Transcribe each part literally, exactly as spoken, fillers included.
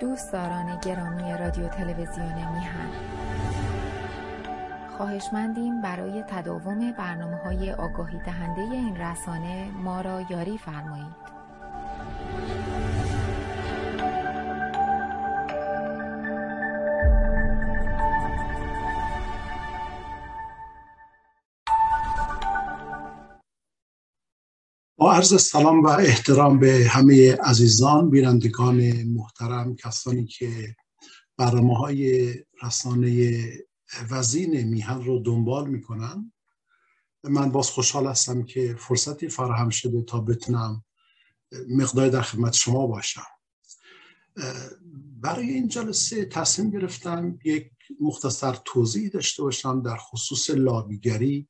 دوستداران گرامی رادیو تلویزیون میهن، خواهشمندیم برای تداوم برنامه‌های آگاهی دهنده این رسانه ما را یاری فرمایید. با عرض سلام و احترام به همه عزیزان، بینندگان محترم، کسانی که برنامه‌های رسانه وزین میهن رو دنبال می‌کنن. من باز خوشحال هستم که فرصتی فراهم شده تا بتونم مقداری در خدمت شما باشم. برای این جلسه تصمیم گرفتم یک مختصر توضیح داشته باشم در خصوص لابیگری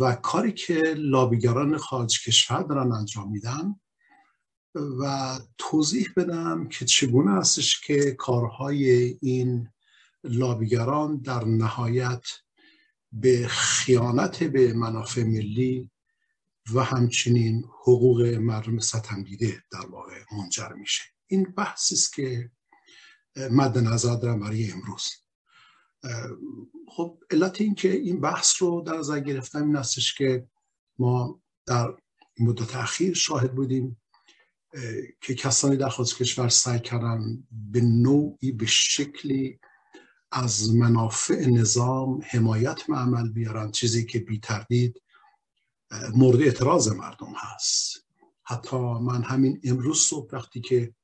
و کاری که لابیگران خارج کشور دارن انجام میدن و توضیح بدم که چگونه هستش که کارهای این لابیگران در نهایت به خیانت به منافع ملی و همچنین حقوق مردم ستم دیده در واقع منجر میشه. این بحثی است که مد نظر دارم برای امروز. خب علت این که این بحث رو در نظر گرفتم این هستش که ما در مدت اخیر شاهد بودیم که کسانی در خارج کشور سعی کردن به نوعی به شکلی از منافع نظام حمایت به عمل بیارن، چیزی که بی تردید مورد اعتراض مردم هست. حتی من همین امروز صبح وقتی که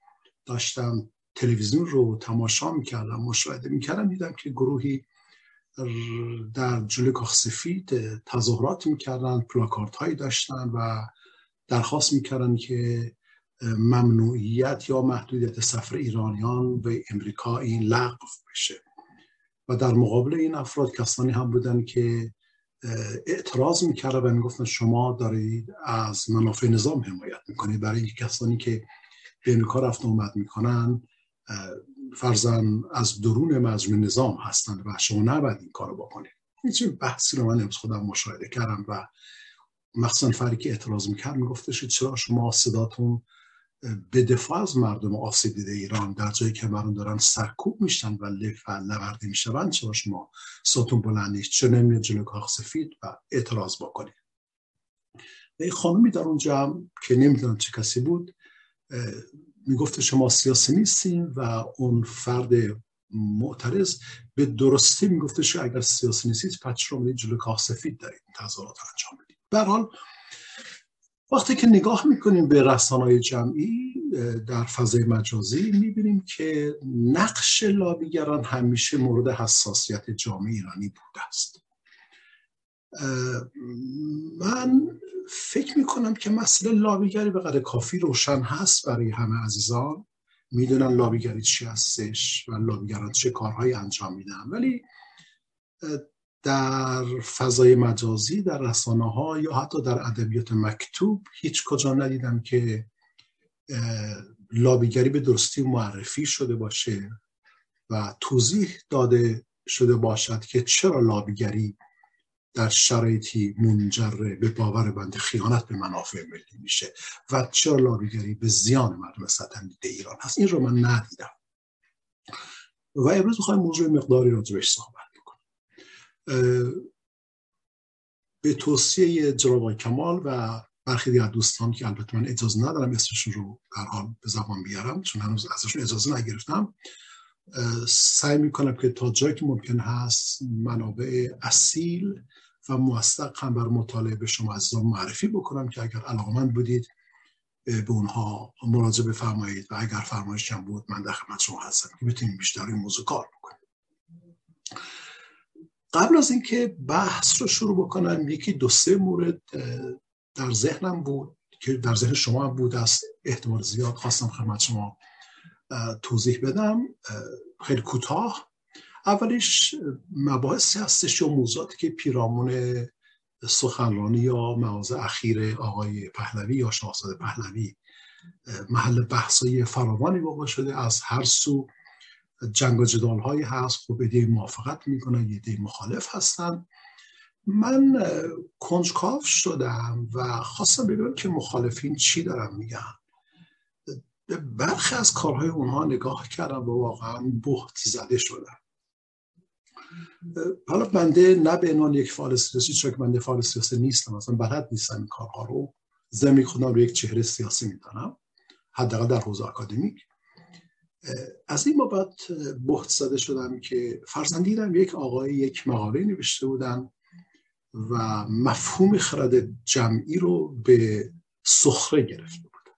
داشتم تلویزیون رو تماشا میکردم، مشاهده میکردم، دیدم که گروهی در جلوی کاخ سفید تظاهرات میکردن، پلاکارد هایی داشتن و درخواست میکردن که ممنوعیت یا محدودیت سفر ایرانیان به امریکا این لغو بشه و در مقابل این افراد کسانی هم بودن که اعتراض میکردن و میگفتن شما دارید از منافع نظام حمایت میکنید. برای کسانی که به امریکا رفت و آمد میکنن فرضاً از درون مجموع نظام هستند و شما نباید این کار رو بکنید. این چه بحثی رو من امروز خودم مشاهده کردم و مخصوصاً فردی که اعتراض میکرد میگفتش چرا شما صداتون به دفاع از مردم آسیب دیده ایران در جایی که مردم دارن سرکوب میشن و لغزنده میشن چرا شما صداتون بلند نیست، چرا نمیاد جلوی کاخ سفید و اعتراض بکنید. یه خانمی در اونجا که نمیدونم چه کسی بود میگفت شما سیاسی نیستیم و اون فرد معترض به درستی میگفت شما اگر سیاسی نیستید پس چرا میرید جلوی کاخ سفید دارید تظاهرات انجام میدید. به هر حال وقتی که نگاه میکنیم به رسانه‌های جمعی در فضای مجازی میبینیم که نقش لابیگران همیشه مورد حساسیت جامعه ایرانی بوده است. من فکر میکنم که مسئله لابیگری به قدر کافی روشن هست برای همه عزیزان، میدونن لابیگری چی هستش و لابیگران چه کارهایی انجام میدن، ولی در فضای مجازی، در رسانه ها یا حتی در ادبیات مکتوب هیچ کجا ندیدم که لابیگری به درستی معرفی شده باشه و توضیح داده شده باشد که چرا لابیگری در شرایطی منجر به باور بنده خیانت به منافع ملی میشه و چرا لابیگری به زیان مردم ستم دیده ایران هست. این رو من ندیدم و امروز میخوایم موضوع مقداری راجبش صحبت کنیم. به توصیه جناب آقای کمال و برخی دیگر دوستان که البته من اجازه ندارم اسمشون رو در حال به زبان بیارم چون هنوز ازشون اجازه نگرفتم، سعی میکنم که تا جایی که ممکن هست منابع اصیل و موثق هم بر مطالعه به شما عزیزان معرفی بکنم که اگر علاقه‌مند بودید به اونها مراجعه بفرمایید و اگر فرمایشی هم بود من در خدمت شما هستم که بتونیم بیشتر این موضوع کار بکنیم. قبل از اینکه بحث رو شروع بکنم یکی دو سه مورد در ذهنم بود که در ذهن شما هم بود، از احتمال زیاد خواستم خدمت شما توضیح بدم خیلی کوتاه. اولیش مباحثی هستش یا موضوعاتی که پیرامون سخنرانی یا مواضع اخیر آقای پهلوی یا شاهزاده پهلوی محل بحث‌های فراوانی واقع شده. از هر سو جنگ و جدال‌هایی هست، خب ایده موافقت می‌کنن، ایده مخالف هستن. من کنجکاو شدم و خواستم ببینم که مخالفین چی دارن میگن. به برخی از کارهای اونها نگاه کردم و واقعا بهتی زده شدم. حالا بنده نه به عنوان یک فعال سیاسی، چون که بنده فعال سیاسی نیستم، اصلا بلد نیستم این کارها رو، زمین خودم رو یک چهره سیاسی میدانم، حداقل در حوزه اکادمیک. از این بابت بهت زده شدم که فرضاً دیدم یک آقای یک مقاله نوشته بودن و مفهوم خرد جمعی رو به سخره گرفته بودن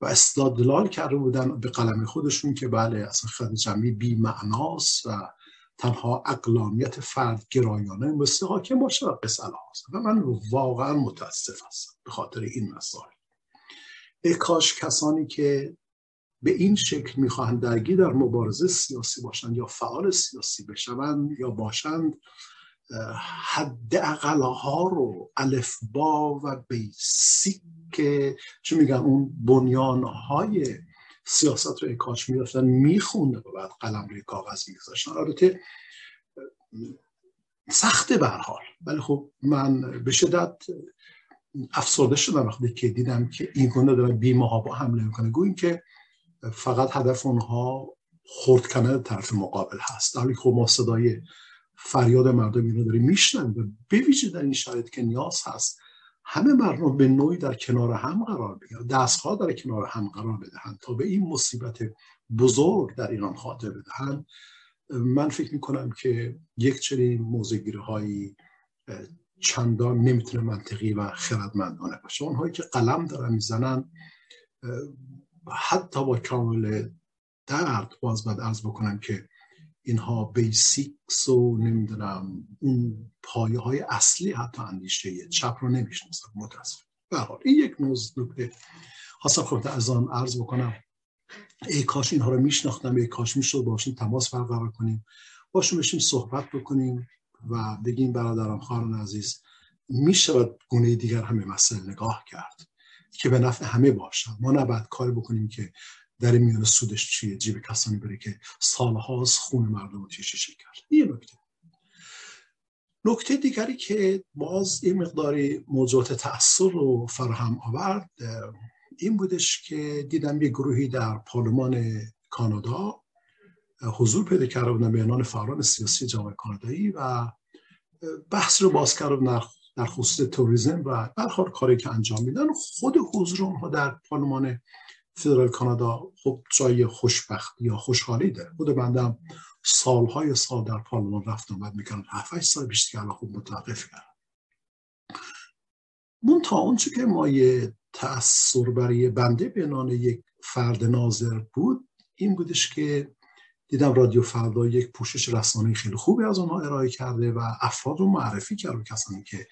و استدلال کرده بودن به قلم خودشون که بله اصلا خرد جمعی بی معناست و تنها عقلانیت فرد گرایانه مثل حاکم باشه و قصه هاست. و من واقعا متاسف هستم به خاطر این مسائل. ای کاش کسانی که به این شکل میخواهند درگیر در مبارزه سیاسی باشند یا فعال سیاسی بشوند یا باشند، حداقل ها رو الفبا و بیسیک که چون میگن اون بنیانهای سیاست رو اکاش میرفتن میخوندن و بعد قلم روی کاغذ میگذاشتن. البته سخته به هر حال، ولی خب من به شدت افسرده شدم وقتی که دیدم که این گونه دارن بیمه ها با حمله میکنه، گویی که فقط هدف اونها خرد کردن طرف مقابل هست، در حالی که خب ما صدای فریاد مردم اینا داریم میشنن و به ویژه در این شرایط که نیاز هست همه مردم به نوعی در کنار هم قرار بگیرند، دستها در کنار هم قرار بدهند تا به این مصیبت بزرگ در ایران خاطر بدهند. من فکر میکنم که یک چنین موضع‌گیری‌هایی چندان نمیتونه منطقی و خردمندانه باشه. اونهایی که قلم دارن میزنن حتی با کامل درد باز باید عرض بکنم که اینها بیسیکس و نمیدونم اون پایه های اصلی حتی اندیشه چپ رو نمیشناسن متاسفانه. به هر حال این یک موضوع نکته خاصا خود از آن عرض بکنم. ای کاش اینها رو میشناختم، ای کاش میشد باشیم تماس برقرار کنیم، باشون بشیم صحبت بکنیم و بگیم برادران خواهران عزیز میشود گونه دیگر همه مسئله نگاه کرد که به نفع همه باشه. ما نباید کاری بکنیم که در میان سودش چیه جیب کسانی بره که سالها از خون مردم رو چشیشه کرد. این نکته. نکته دیگری که باز این مقداری موضوعات تأثیر رو فراهم آورد این بودش که دیدم یک گروهی در پارلمان کانادا حضور پیدا کرده بودن به عنوان فعالان سیاسی جامعه کانادایی و بحث رو باز کردن در خصوص توریسم و برخورد کاری که انجام میدن. خود حضور اونها در پارلمان فدرال کانادا خب جای خوشبختی یا خوشحالی داره. خود بندم سالهای سال در پارلمان رفتم بعد میکنم هفت هشت سال بیشتر الان خوب متوقف کردم. منتها اونچه که مایه تأثیر برای بنده به عنوان یک فرد ناظر بود این بودش که دیدم رادیو فردا یک پوشش رسانه‌ای خیلی خوبی از اونها ارائه کرده و افراد رو معرفی کرده، کسانی که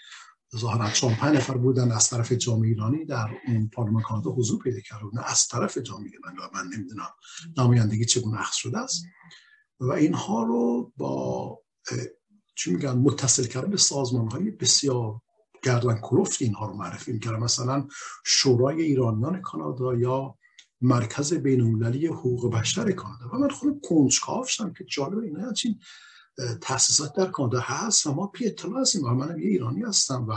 ظاهراً چهار پنج نفر بودن از طرف جامعه ایرانی در اون پارلمان کانادا حضور پیدا کردن از طرف جامعه ایرانی و من نمیدونم نمایندگی چگونه اخذ شده است و اینها رو با چی میگن متصل کردن به سازمان‌های بسیار گردن کلفت اینها رو معرفی می‌کردن، مثلا شورای ایرانیان کانادا یا مرکز بین‌المللی حقوق بشر کانادا. و من خودم کنجکاو شدم که جالب اینه همچین تأسیسات در کانادا هست و ما پی اطلاع هستیم. منم یه ایرانی هستم و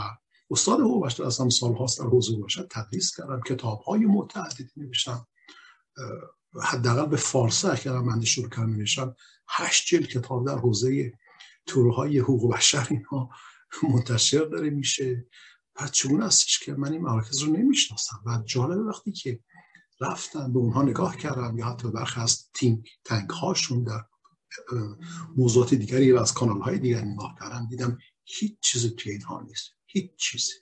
استاد حقوق بشر هستم، سال‌هاست در حوزه باشد تدریس کردم، کتاب‌های متعددی نوشتم، حداقل به فارسی اگر من شروع کردم نوشتم هشت جلد کتاب در حوزه تورهای حقوق بشر اینها منتشر داره میشه. پس چون هستش که من این مراکز رو نمیشناسم و جالبه وقتی که رفتم به اونها نگاه کردم یا حتی برخی از تینک تنک هاشون در موضوعات دیگری و از کانال های دیگری نگاه کردم دیدم هیچ چیزی توی اینها نیست، هیچ چیزی.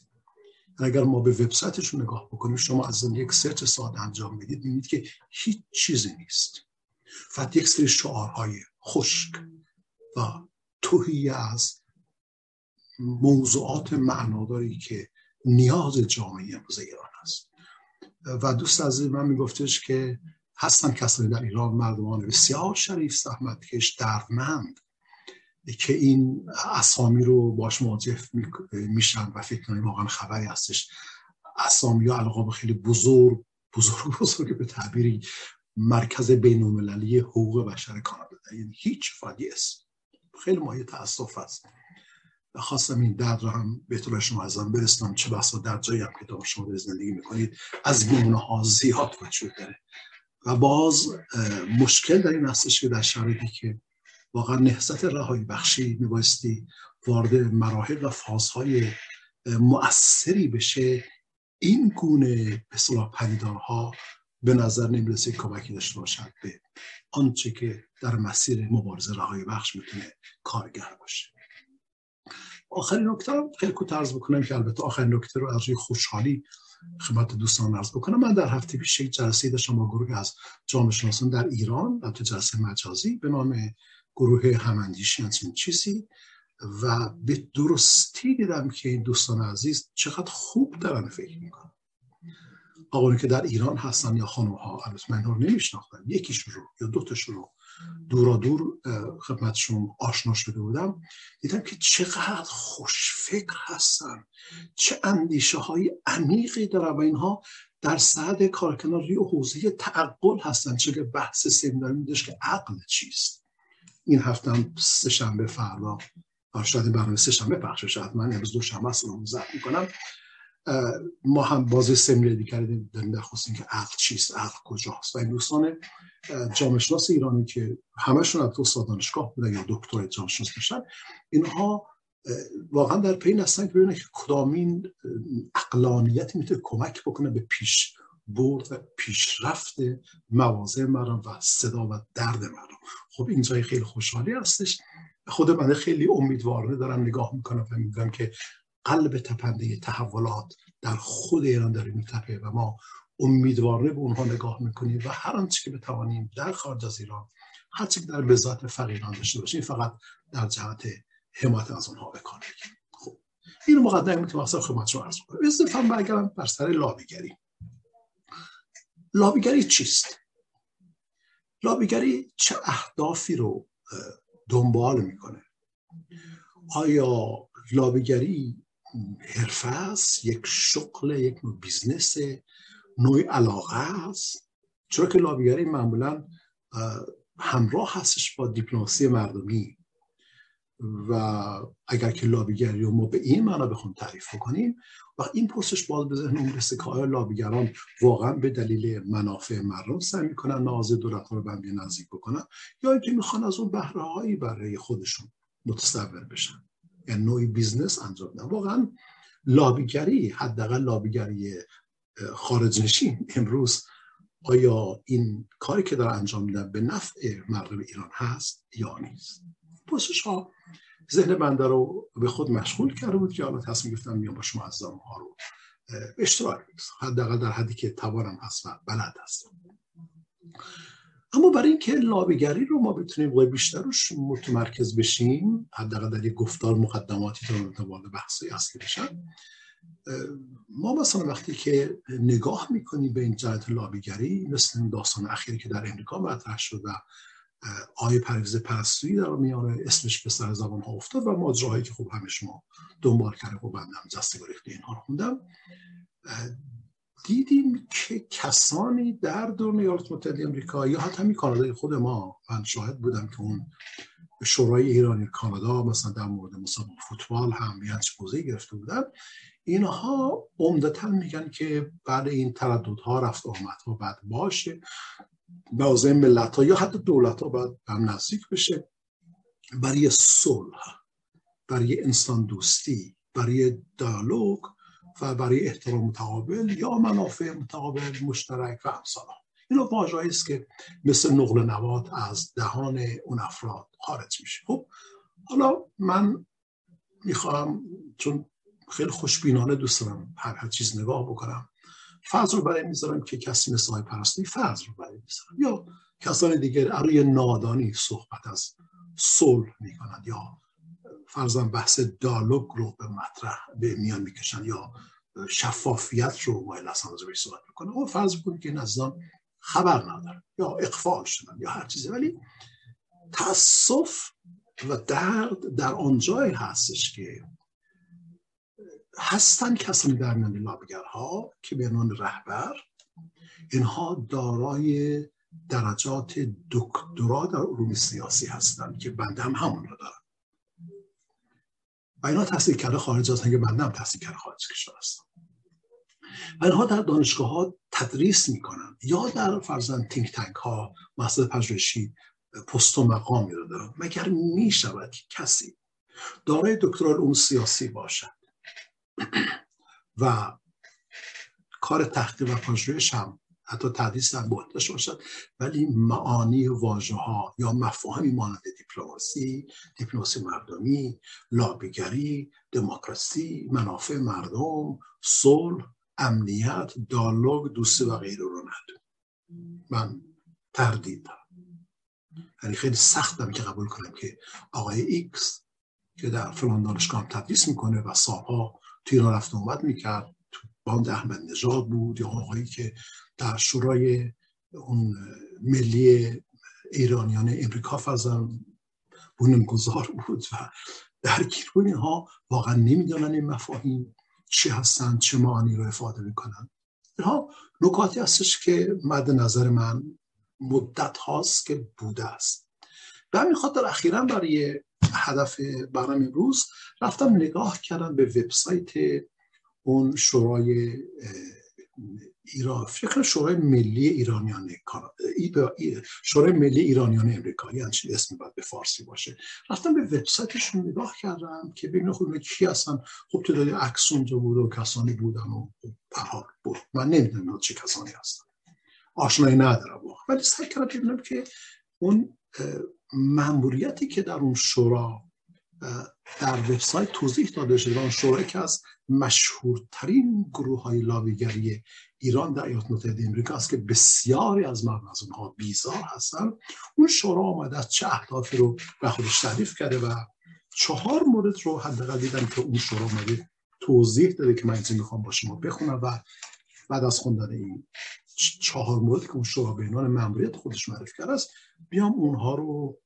اگر ما به وبسایتشون نگاه بکنیم، شما از یک سرچ ساده انجام میدید میبینید که هیچ چیزی نیست، فقط یک سری شعارهای خشک و تهی از موضوعات معناداری که نیاز جامعه امروز ایران است. و دوست عزیز من میگفتش که هستن کسانی در ایران مردمان بسیار شریف، زحمتکش، دردمند که این اسامی رو باش مواجه میشن و فکر کنم واقعا خبری هستش. اسامی یا القاب خیلی بزرگ بزرگ بزرگ به تعبیری مرکز بین‌المللی حقوق بشر کانادا، یعنی هیچ فادی است. خیلی مایه تأسف است و خواستم این درد رو هم به اطلاع شما ازم برسنم، چه بسا در جایی هم که دارم شما در زندگی میکنید از گمناها زیاد وجود داره. و باز مشکل در این هستش که در شرایطی که واقعا نهضت رهایی بخشی میبایستی وارد مراحل و فازهای مؤثری بشه، این گونه به صلاح پدیدارها به نظر نمیرسه کمکی داشته باشد به آنچه که در مسیر مبارزه رهایی بخش میتونه کارگر باشه. آخرین نکته رو خیلی کوتاه عرض بکنم که البته آخرین نکته رو از روی خوشحالی خدمت دوستان عرض بکنم. من در هفته پیش یک جلسه داشتم با گروهی از جامعه شناسان در ایران، البته جلسه مجازی به نام گروه هماندیشی همچین چیزی، و به درستی دیدم که این دوستان عزیز چقدر خوب دارن فکر میکنن. آقایون که در ایران هستن یا خانمها، البته من رو نمیشناختم، یکیشون رو یا دوتاشون رو دورا دور خدمتشون آشنا شده بودم، دیدم که چقدر خوش فکر هستن، چه اندیشه های عمیقی دارن و اینها در صد کارکنان روی حوزه تعقل هستن، چه بحث سمیناری داشت که عقل چیست. این هفته هم سه شنبه فردا شاید برنامه سه شنبه پخش شد، من امروز دو شنبه است رو ضبط میکنم، ما هم بازه سمیناری کردیم در خصوص که عقل چیست، عقل کجاست. و این دوستان جامعه شناس ایرانی که همشون از استاد دانشگاه بودن یا دکتر جامعه شناس باشن، اینها واقعا در پی هستن که ببینن که کدامین عقلانیتی میتونه کمک بکنه به پیش برد و پیشرفت مواضع مردم و صدا و درد مردم. خب این جای خیلی خوشحالی هستش. خود من خیلی امیدوارانه دارم نگاه میکنم و میگم که قلب تپنده تحولات در خود ایران داره میتپه و ما امیدوارانه به اونها نگاه میکنیم و هر آنچه که بتوانیم در خارج از ایران، هرچی که در بذات فقیران داشته باشیم، فقط در جهت حمایت از اونها بکنیم. خب این مقدمه بود که واسه خدمت شما عرض کردم. بس فهم برگردم بر سر لابیگری. لابیگری چیست؟ لابیگری چه اهدافی رو دنبال میکنه؟ آیا لابیگری حرفه است، یک شغل، یک بیزنس، نوع علاقه است؟ چرا که لابیگری معمولا همراه هستش با دیپلماسی مردمی و اگر که لابیگری رو ما به این معنا بخوام تعریف کنیم و این پرسش باز به ذهن میرسه که آیا لابیگران واقعا به دلیل منافع مردم سعی میکنن مغازه دولت‌ها رو به هم نزدیک بکنن یا اینکه میخوان از اون بهره هایی برای خودشون متصور بشن، یعنی نوعی بیزنس انجام بدن. واقعا لابیگری، حداقل لابیگری خارج نشین امروز، آیا این کاری که داره انجام میدن به نفع مردم ایران هست یا نیست؟ پرسش ها ذهن بنده رو به خود مشغول کرده بود که حالا تصمیم گرفتم میام با شما از زمان ها رو به اشتراک بذارم، حداقل در حدی که توانم هست و بلد هستم. اما برای اینکه لابیگری رو ما بتونیم بیشتر روش متمرکز بشیم، حداقل در یک گفتار مقدماتی تا وارد بحث اصلی بشن، ما مثلا وقتی که نگاه میکنیم به این جهت لابیگری، مثل این داستان اخیری که در امریکا مطرح شد و آیه پرویز پرستویی در میان اسمش به سر زبان ها افتاد و ماجراهایی که خوب همه شما دنبال کرده، خوب بندم جسته گریخته اینها رو خوندم، دیدیم که کسانی در دور ایالات متحده آمریکا یا حتی همین کانادای خود ما، من شاهد بودم که اون شورای ایرانی کانادا مثلا در مورد مسابقه فوتبال هم یه همچین موضعی گرفته بودن، اینها عمدتاً میگن که بعد این ترددها رفت آمدها بعد باشه، موازه ملت ها یا حتی دولت ها باید هم نزدیک بشه برای صلح، برای انسان دوستی، برای دیالوگ و برای احترام متقابل یا منافع متقابل مشترک و همسالان. اینا واژه‌هایی است که مثل نقل نبات از دهان اون افراد خارج میشه. خب حالا من میخوام، چون خیلی خوشبینانه دوست دارم هر هر چیز نگاه بکنم، فرض رو برای میذارم که کسی مثل آقای پرستویی، فرض رو برای میذارم یا کسان دیگر روی نادانی صحبت از صلح میکنند یا فرضاً بحث دیالوگ رو به مطرح به میان میکشند یا شفافیت رو مایل هستند از روی صحبت میکنند، و فرض بکنید که این ازدان خبر ندارن یا اقفال شدن یا هر چیزی، ولی تأسف و درد در آنجای هستش که هستن کسانی در میان لابیگرها که به عنوان رهبر اینها دارای درجات دکترا در علوم سیاسی هستند که بنده هم همون رو دارم و اینا تحصیل کرده خارج از هنگه بنده هم تحصیل کرده خارج کشور هستم. اینها در دانشگاه ها تدریس میکنن یا در فرزن تینک تنک ها مسئله پژوهشی پست و مقامی رو دارن. مگر میشود که کسی دارای دکترای علوم سیاسی باشد و کار تحقیق و پژوهش هم حتی تدریس هم بودش باشد ولی معانی واژه ها یا مفاهیمی مانند دیپلماسی، دیپلماسی مردمی، لابیگری، دموکراسی، منافع مردم، صلح، امنیت، دیالوگ، دوستی و غیره رو ندارم. من تردید دارم. یعنی خیلی سختم که قبول کنم که آقای ایکس که در فلان دانشگاه هم تدریس میکنه و سالها توی ایران رفت و اومد میکرد، تو باند احمدنژاد بود، یا آقایی که در شورای اون ملی ایرانیان امریکا فرزن بنیانگذار بود و درگیر بود. اینها واقعا نمیدونن این مفاهیم چی هستن، چه معانی رو افاده میکنن. اینها نکاتی هستش که مد نظر من مدت هاست که بوده است. به همین خاطر اخیرا برای هدف برنامه امروز رفتم نگاه کردم به وبسایت اون شورای ایران، فکر شورای ملی ایرانیان شورای ملی ایرانیان امریکا، یعنی چه اسمی باید به فارسی باشه. رفتم به وبسایتشون نگاه کردم که ببینم خب کی هستن. خب تعداد عکس اونجا بود و کسانی بودن و پرها بود، من نمیدونم چه کسانی هستن، آشنایی ندارم واقعا، ولی سعی کردم ببینم که اون ماموریتی که در اون شورا در وبسایت توضیح داده شده، اون شورا که از مشهورترین گروه های لابیگری ایران در ایالات متحده آمریکا است که بسیاری از مردم از اونها بیزار هستن، اون شورا آمده از چه اهدافی رو به خودش تعریف کرده و چهار مورد رو حداقل دیدم که اون شورا آمده توضیح داده که من اینجا میخوام با شما بخونم و بعد از خوندن این چهار موردی که اون شورا به عنوان ماموریت خودش معرفی کرده است بیام اونها رو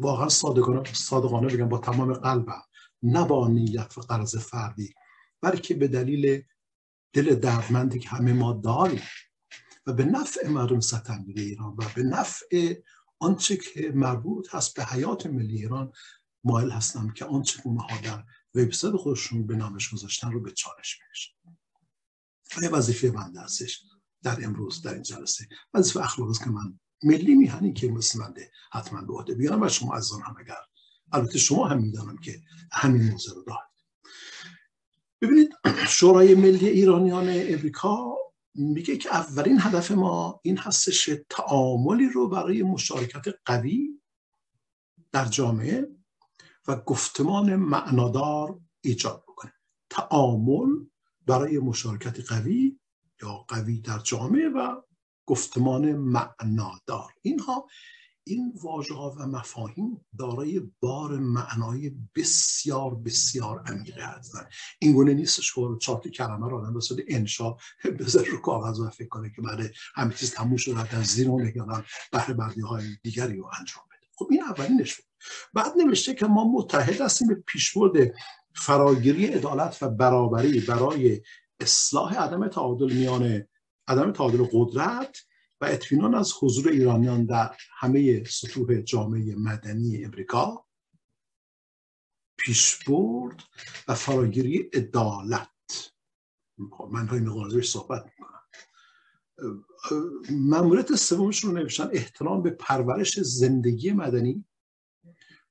واقعا صادقانه صادقانه بگم با تمام قلبم، نه با نیت و غرض فردی، بلکه به دلیل دل دردمندی که همه ما داریم و به نفع مردم ستمگیر ایران و به نفع آنچه که مربوط هست به حیات ملی ایران مایل هستم که آنچه اونها در وبسایت خودشون به نامش گذاشتن رو به چالش بکشم. این وظیفه بنده هستش در امروز در این جلسه، وظیفه اخلاقی است که من ملی میهنی که مسلمنده حتما به عهده بیارم و شما از آن هم اگر البته شما هم میدانم که همین موضوع رو دارید. ببینید شورای ملی ایرانیان امریکا میگه که اولین هدف ما این هستش تعاملی رو برای مشارکت قوی در جامعه و گفتمان معنادار ایجاد بکنه. تعامل برای مشارکت قوی یا قوی در جامعه و گفتمان معنادار. اینها این واژه‌ها و مفاهیم دارای بار معنای بسیار بسیار عمیقی هستند. این گونه نیستش که چارت کلمه رو آدم به صورت انشا بذاره رو کاغذ و فکر کنه که بعد همه چیز تموم شده در زیر اون نگاه بهره‌بردی‌های دیگری رو انجام بده. خب این اولینش بود. بعد نوشته که ما متحد هستیم به پیشبرد فراگیری عدالت و برابری برای اصلاح عدم تعادل میان عدم تعادل قدرت و اطمینان از حضور ایرانیان در همه سطوح جامعه مدنی امریکا، پیشبرد و فراگیری عدالت. من های مقاله‌اش صحبت میکنم. ماموریت سومشون رو نوشتن احترام به پرورش زندگی مدنی،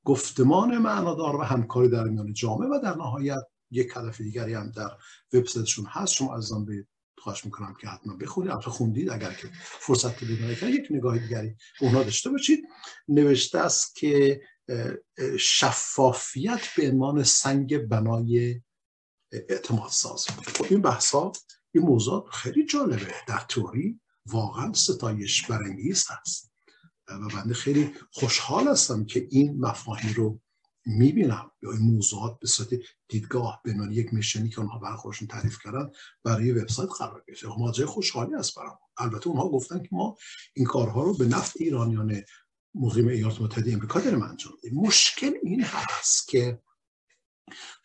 گفتمان معنادار و همکاری در میان جامعه، و در نهایت یک هدف دیگری هم در وبسایتشون هست، شما از آن به خواهش میکنم که حتما بخونید، البته خوندید، اگر که فرصت پیدا نکردید یک نگاه دیگری به اونها داشته باشید. نوشته است که شفافیت به عنوان سنگ بنای اعتماد سازی. خب این بحثا این موضوع خیلی جالبه، در تئوری واقعا ستایش برانگیز است و بنده خیلی خوشحال هستم که این مفاهیم رو میبینم یا این موضوعات به صورت دیدگاه به عنوان یک میشنی که اونها برای خودشون تعریف کردن برای وبسایت قرار گرفته. ما جای خوشحالی است برام. البته اونها گفتن که ما این کارها رو به نفع ایرانیان مقیم ایالات متحده امریکا داریم انجام میدیم. مشکل این هست که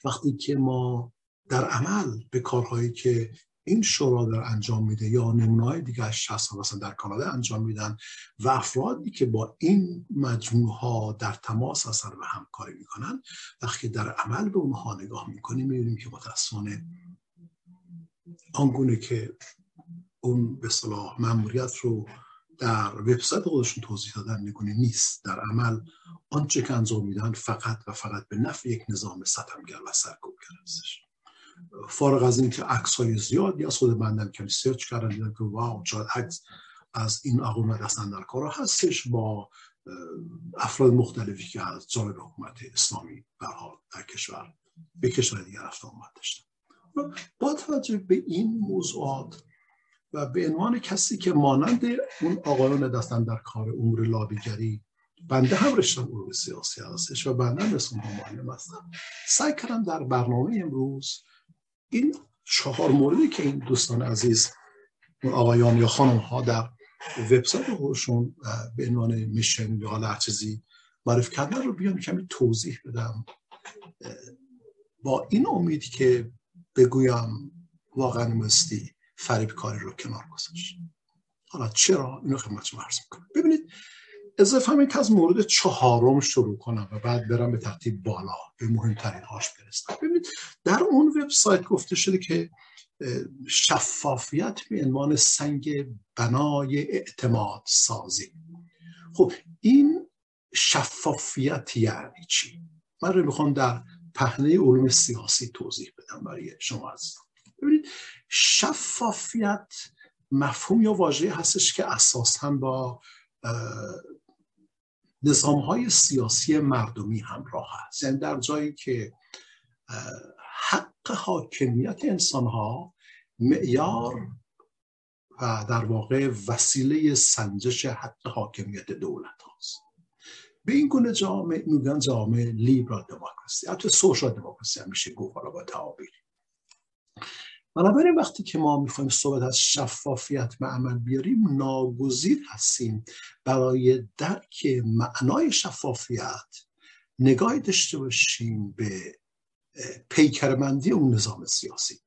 وقتی که ما در عمل به کارهایی که این شورا داره انجام میده یا نمونه‌های دیگه از شصت مثلا در کانادا انجام میدن و افرادی که با این مجموعه ها در تماس هستن و همکاری میکنن، وقتی در عمل به اونها نگاه میکنیم میبینیم که متأسفانه آنگونه که اون به اصطلاح مأموریت رو در وبسایت خودشون توضیح دادن نگونه نیست. در عمل آنچه که انجام میدن فقط و فقط به نفع یک نظام ستمگر و سرکوبگر هستش. فارغ از این که عکس‌های زیادی از خود بندم که سرچ کردم دیدم که واو چقدر عکس از این حکومت اصلا در کار هستش با افراد مختلفی که از جانب حکومت اسلامی به حال در کشور به کشور دیگر رفت آمد داشتن. با توجه به این موضوعات و به عنوان کسی که مانند اون آقایان دستن در کار امور لابیگری بنده هم رشتم علوم سیاسی هستش و بنده هم رسوم معلم هستم، سعی کردم در برنامه امروز این چهار موردی که این دوستان عزیز اون آقایان یا خانم ها در وبسایت خودشون به عنوان میشن یا هر چیزی معرفی کردن رو بیام کمی توضیح بدم، با این امید که بگویم واقعا مستی فریبکاری رو کنار گذاشت. حالا چرا اینو خدمت شما عرض میکنم. ببینید از فهمی که از مورد چهارم شروع کنم و بعد برم به ترتیب بالا به مهمترین هاش برسم. ببینید در اون وبسایت گفته شده که شفافیت به عنوان سنگ بنای اعتماد سازی. خب این شفافیت یعنی چی؟ من رو میخوام در پهنه علوم سیاسی توضیح بدم برای شما عزیزان. ببینید شفافیت مفهوم یا واژه هستش که اساساً با نظام‌های سیاسی مردمی همراه هست. یعنی در جایی که حق حاکمیت انسان‌ها معیار و در واقع وسیله سنجش حق حاکمیت دولت هاست. به این گونه جامعه میگن جامعه لیبرال دموکراسی، حتی سوشال دموکراسی هم میشه گفت حالا با تعابیر. بنابراین وقتی که ما میخوایم صحبت از شفافیت به عمل بیاریم ناگزیر هستیم برای درک معنای شفافیت نگاهی داشته باشیم به پیکربندی اون نظام سیاسی.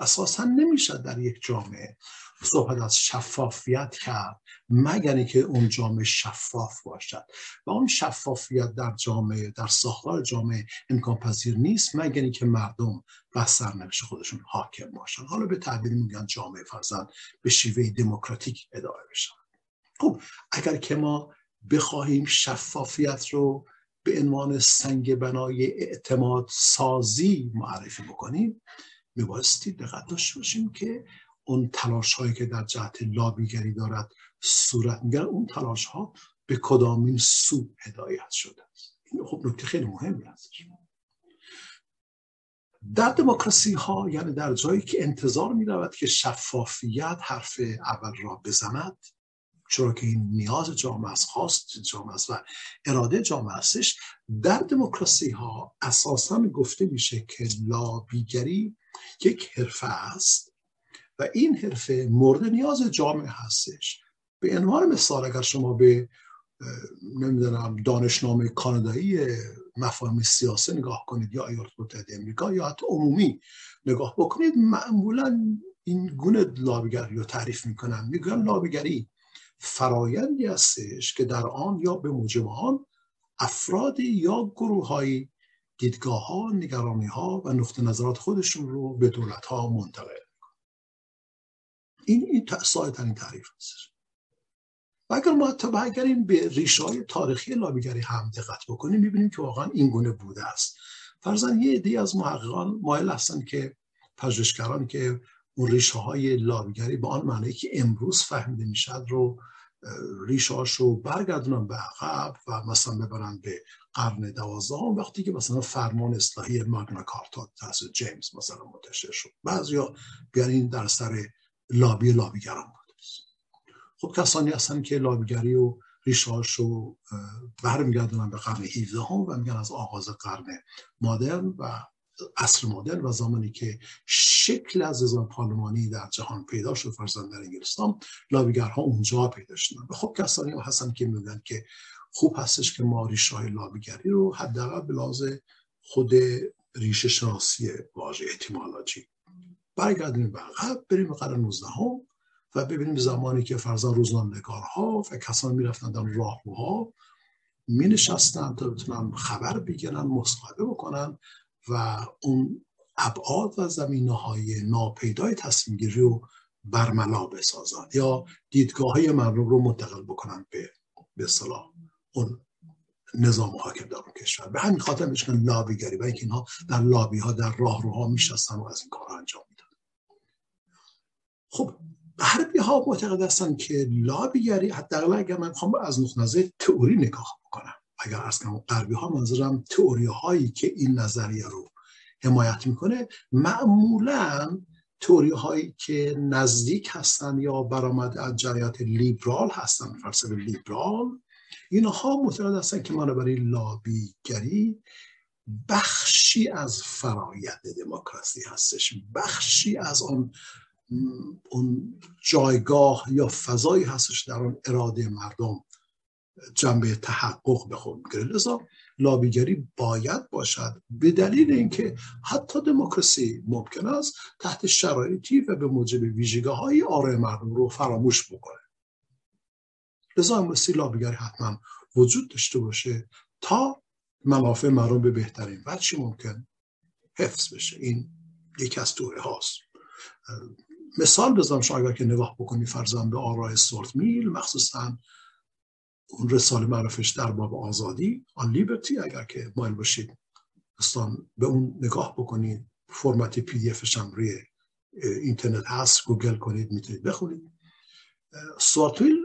اساسا نمیشه در یک جامعه صحبت از شفافیت کرد مگر اینکه اون جامعه شفاف باشد و اون شفافیت در جامعه در ساختار جامعه امکان پذیر نیست مگر اینکه مردم و سرنوشت خودشون حاکم باشن. حالا به تعبیر میگن جامعه فرزن به شیوه دموکراتیک اداره بشن. خب اگر که ما بخواهیم شفافیت رو به عنوان سنگ بنای اعتماد سازی معرفی بکنیم میبایستی دقت داشته باشیم که اون تلاش هایی که در جهت لابیگری دارد صورت میگیرد اون تلاش ها به کدامین سو هدایت شده است. این خب نکته خیلی مهمی است. در دموکراسی ها یعنی در جایی که انتظار می رود که شفافیت حرف اول را بزند، چرا که این نیاز جامعه است، خواست جامعه است و اراده جامعه استش، در دموکراسی ها اساسا گفته میشه که لابیگری یک حرفه است و این حرفه مورد نیاز جامعه هستش. به عنوان مثال اگر شما به نمیدونم دانشنامه کانادایی مفاهیم سیاسی نگاه کنید یا ایالات متحده امریکا یا حتی عمومی نگاه بکنید، معمولا این گونه لابیگری رو تعریف میکنن. میگن لابیگری فرایندی هستش که در آن یا به موجب آن افراد یا گروه‌های دیدگاه ها، نگرانی ها و نقطه نظرات خودشون رو به دولت ها منتقل میکنن. این این ساده ترین تعریف است. و اگر ما حتی برگردیم به ریشه های تاریخی لابیگری هم دقت بکنیم میبینیم که واقعا این گونه بوده است. فرضاً یه عده‌ای از محققان مایل هستن که پژوهشگران که اون ریشه های لابیگری به آن معنی که امروز فهمیده میشد رو ریشه هاشو برگردونن به عقب و مثلا ببرن به قرن دوازدهم وقتی که مثلا فرمان اصلاحی ماگنا کارتا توسط جیمز مثلا منتشر شد. بعضیا بیان این در سر لابی لابیگران بود. خب کسانی هستن که لابیگری و ریشه هاشو برمیگردونن به قرن هفدهم و میگن از آغاز قرن مدرن و عصر مدرن و زمانی که شکل از نظام پارلمانی در جهان پیدا شد فرضاً در انگلستان لابیگرها اونجا پیدا شدن. خب کسانی هم هستن که میگن که خوب هستش که ما ریشه های لابیگری رو حداقل به لحاظ خود ریشه شناسی واژه اتیمولوژی برگردیم به عقب، بریم قرن نوزدهم و ببینیم زمانی که فرزان روزنامه‌نگارها و کسان میرفتن در راهروها می نشستن تا بتونن خبر بگیرن، مصاحبه بکنن و اون ابعاد و زمینه‌های ناپیدای تصمیم گیری رو برملا بسازن یا دیدگاه‌های مردم رو منتقل بکنن به به اصطلاح اون نظام حاکم در اون کشور. به همین خاطر میشن لابیگری و اینکه اینها در لابی‌ها در راهروها میشستن و از این کارها انجام میدن. خب غربی‌ها معتقد هستن که لابیگری، حداقل اگر من بخوام از نظر تئوری نگاه بکنم، اگر عرض کنم غربی‌ها منظورم تئوری‌هایی که این نظریه رو حمایت میکنه، معمولاً تئوری‌هایی که نزدیک هستن یا برآمده از جریانات لیبرال هستن، فلسفه لیبرال، اینها معتقد هستن که بنابراین برای لابیگری بخشی از فرآیند دموکراسی هستش، بخشی از آن اون جایگاه یا فضایی هستش در اون اراده مردم جنبه تحقق به خود میگیره. لذا لابیگری باید باشد، به دلیل اینکه حتی دموکراسی ممکن است تحت شرایطی و به موجب ویژگی‌های آراء مردم رو فراموش بکنه. لذا مسیر لابیگری حتما وجود داشته باشه تا منافع مردم به بهترین وجه ممکن حفظ بشه. این یکی از توره هاست. مثال بزنم، شاید که نگاه بکنی فرضاً به آراء سورتمیل، مخصوصاً اون رساله معرفش در باب آزادی، آن لیبرتی، اگر که مایل باشید دوستان به اون نگاه بکنید، فرمت پی دی افش هم روی اینترنت هست، گوگل کنید میتونید بخونید. سورتمیل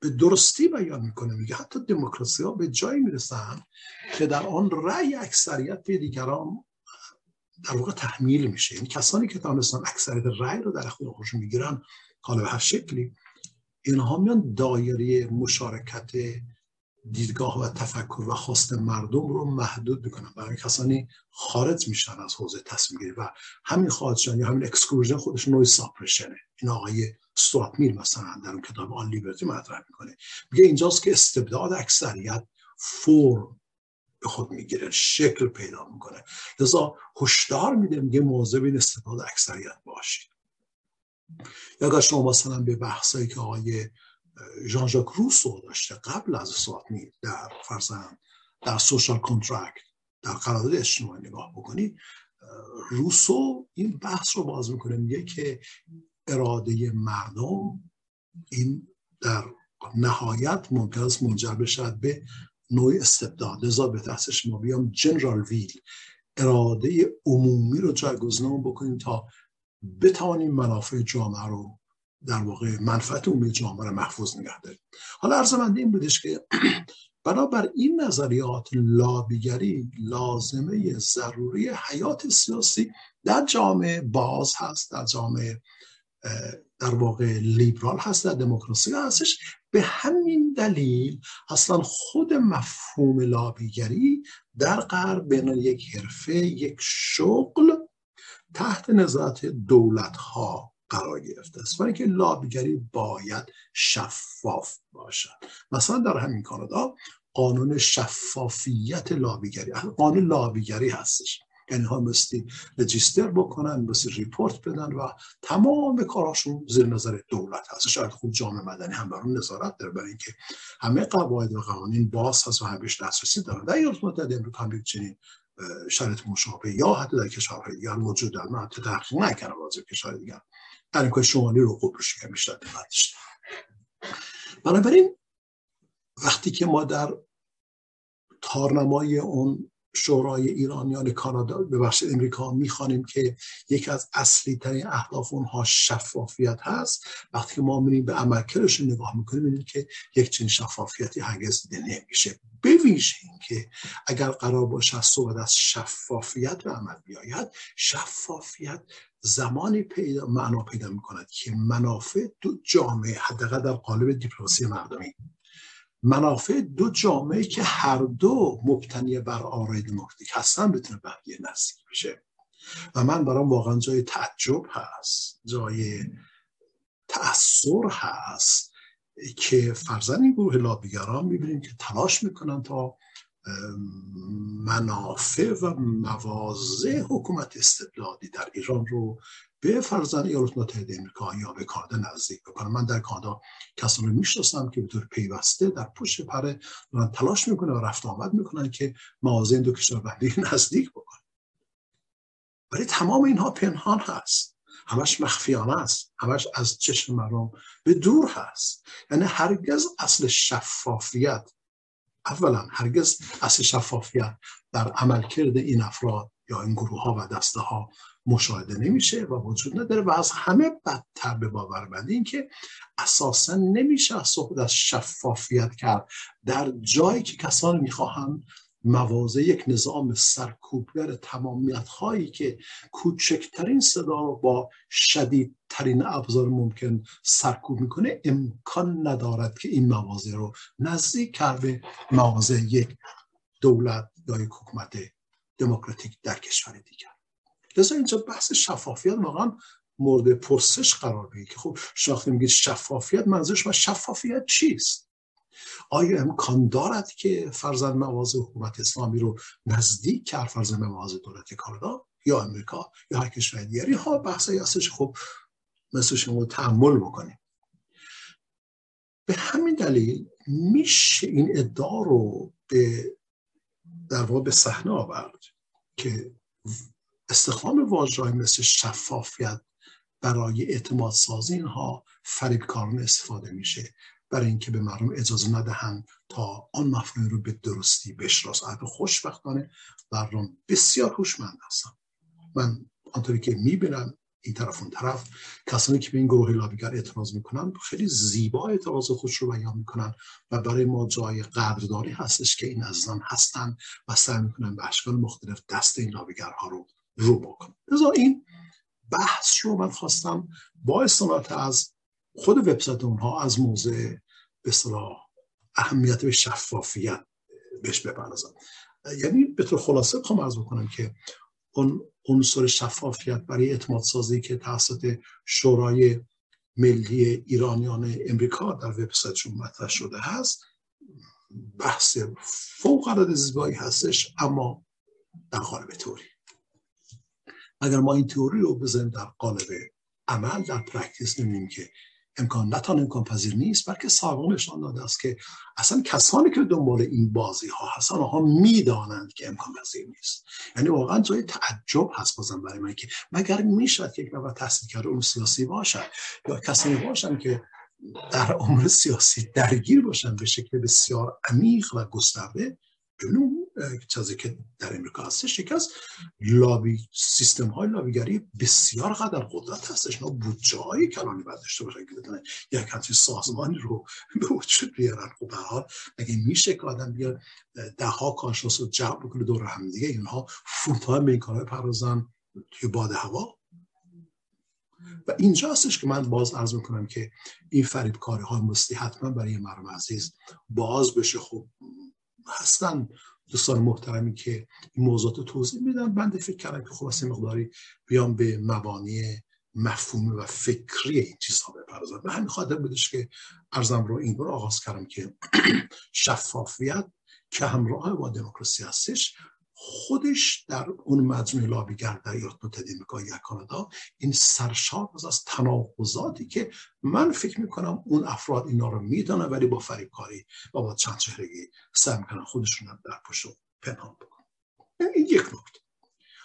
به درستی بیان میکنه، میگه حتی دموکراسی ها به جایی میرسن که در آن رأی اکثریت دیگران در واقع تحمیل میشه، یعنی کسانی که توانستن اکثریت رأی رو در اختیار خودشون میگیرن، حالا به هر شکلی اینها میان دایره مشارکت دیدگاه و تفکر و خواست مردم رو محدود میکنن، برای کسانی خارج میشن از حوزه تصمیم گیری و همین خارجشن یا همین اکسکلوژن خودش نوع ساپرشنه. این آقای سورتمیل مثلا در اون کتاب آن لیبرتی مطرح میکنه، میگه اینجاست که استبداد اکثریت فرم به خود میگیره، شکل پیدا میکنه. لذا هشدار میده، میگه مواظب این استبداد اکثریت باشید. یا اگر شما مثلا به بحثایی که آقای ژان ژاک روسو داشته قبل از سورتمیل در فرزن در سوشال کنترکت، در قرارداد اجتماعی نگاه بکنی، روسو این بحث رو باز میکنه، میگه که اراده مردم این در نهایت ممکن است منجر بشه به نوع استبداد. لذا به تحصیلش ما بیام جنرال ویل، اراده عمومی رو جایگزین بکنیم تا بتوانیم منافع جامعه رو در واقع منفعت عمومی جامعه رو محفوظ نگه داریم. حالا عرض من این بودش که بنابر این نظریات لابیگری لازمه ضروری حیات سیاسی در جامعه باز هست، در جامعه در واقع لیبرال هست، در دموکراسی هستش. به همین دلیل اصلا خود مفهوم لابیگری در غرب بین یک حرفه، یک شغل تحت نظارت دولت‌ها قرار گرفته است، برای که لابیگری باید شفاف باشد. مثلا در همین کانادا قانون شفافیت لابیگری، قانون لابیگری هستش، یعنی ها مستی رجیستر بکنن، مستی ریپورت بدن و تمام کاراشون زیر نظر دولت هست. شاید خود جامعه مدنی هم بر اون نظارت داره، برای اینکه همه قواعد و قوانین باز هست و همهش دسترسی دارن. در ایالات متحده امریکا هم چنین شرط مشابه یا حتی در کشورهای دیگر موجود دارن، من حتی تحقیق نکردم از کشورهای دیگر، در امریکای شمالی رو قبول شکن بیشتر دقت داشتم. بنابراین وقتی که ما در تارنمای اون شورای ایرانیان کانادا به بخش امریکا میخوانیم که یکی از اصلی ترین اهداف اونها شفافیت هست، وقتی که ما میریم به عملکردش نگاه میکنیم میبینیم که یک چنین شفافیتی هرگز دیده نمیشه. بویژه اینکه اگر قرار باشه صحبت از شفافیت به عمل بیاید، شفافیت زمانی پیدا معنا پیدا میکند که منافع دو جامعه، حداقل در قالب دیپلماسی مردمی، منافع دو جامعه که هر دو مبتنی بر آراء دموکراتیک هستن بتونه به هم نزدیک بشه. و من برام واقعا جای تعجب هست، جای تأثر هست که فرزند این گروه لابیگران میبینیم که تلاش میکنن تا منافع و مواضع حکومت استبدادی در ایران رو به فرزند ایالات متحده امریکا یا به کانادا نزدیک بکنه. من در کانادا کسانی رو میشناسم که به طور پیوسته در پشت پره دارن تلاش میکنن و رفت آمد میکنن که مواضع این دو کشور به هم نزدیک بکنن. برای تمام اینها پنهان هست، همش مخفیانه است، همش از چشم مردم به دور هست. یعنی هرگز اصل شفافیت، اولا هرگز اصل شفافیت در عملکرد این افراد یا این گروه ها و دسته ها مشاهده نمیشه و وجود نداره، و از همه بدتر به باور بنده این که اساسا نمیشه صحبت از شفافیت کرد در جایی که کسانی میخواهند موازه یک نظام سرکوبگر تمامیت هایی که کوچکترین صدا رو با شدیدترین ابزار ممکن سرکوب میکنه امکان ندارد که این موازه رو نزدیک کرد به موازه یک دولت یا یک حکومت دموکراتیک در کشور دیگر. لذا اینجا بحث شفافیت واقعا مورد پرسش قرار میگیره که خب شاخته میگه شفافیت منظورش و شفافیت چیست؟ آیا امکان دارد که فرزند مواضع حکومت اسلامی رو نزدیک کرد فرزند مواضع دولت کانادا یا امریکا یا هر کشور دیگری؟ ها بحثی هستش خب مثل شما تأمل بکنیم. به همین دلیل میشه این ادعا رو به در واقع به صحنه آورد که استخدام واژه‌ای مثل شفافیت برای اعتماد سازی اینها فریبکارانه استفاده میشه برای اینکه به مردم اجازه ندهند تا آن مفهوم رو به درستی بشناسند. خوشبختانه مردم بسیار هوشمند هستند. من آنطوری که میبینم این طرف اون طرف کسانی که به این گروه لابیگر اعتراض میکنن خیلی زیبا اعتراض خودش رو بیان میکنن و برای ما جای قدردانی هستش که این عزیزان هستن و سعی میکنن به اشکال مختلف دست این لابیگرها رو رو بکنن. لذا این بحث رو من خواستم با استناد از خود وبسایت اونها از موضع به اصطلاح اهمیت به شفافیت بهش بپردازم. یعنی به طور خلاصه بخوام عرض بکنم که اون عنصر شفافیت برای اعتماد سازی که توسط شورای ملی ایرانیان امریکا در وبسایتشون مطرح شده هست بحث فوق العاده زیبایی هستش، اما در قالب تئوری. اگر ما این تئوری رو بزنیم در قالب عمل در پرکتیس می‌بینیم که امکان نتان امکان پذیر نیست، بلکه سابقه نشان داده است که اصلا کسانی که دنبال این بازی ها هستن آنها میدانند که امکان پذیر نیست. یعنی واقعا جای تعجب هست بازم برای من که مگر میشد که یک نفر تحصیل کرده علوم سیاسی باشد یا کسانی باشند که در امور سیاسی درگیر باشند به شکل بسیار عمیق و گسترده. ببینیم چیزی که در امریکا هستش یک از لابی سیستم های لابیگری بسیار قدر قدرت هستش. نه بودجه های کلانی باید داشته باشن که بتونن یک همچین سازمانی رو به وجود بیارن. خب به هر حال اگه میشه که آدم بیاد ده ها کارشناس رو جمع بکنه دور هم دیگه اینها فوت‌ها به این کارهای پردازن توی باد هوا. و اینجا هستش که من باز عرض میکنم که این فریبکاری های مستی حتما برای مردم عزیز باز بشه. خب هستن دوستان محترمی که این موضوعات رو توضیح میدن. بنده فکر کردم که خب از این مقداری بیام به مبانی مفهومی و فکری این چیزها بپردازم. به همین خاطر بودش که عرضم رو اینطور آغاز کردم که شفافیت که همراه با دموکراسی هستش خودش در اون مجموعه لابیگر در ایالات متحده آمریکا یا کانادا این سرشار از تناقضاتی که من فکر میکنم اون افراد اینا رو میدانن ولی با فریبکاری و با چند چهرگی سعی میکنن خودشون رو در پشت پنهان بکنن. این یک نکته.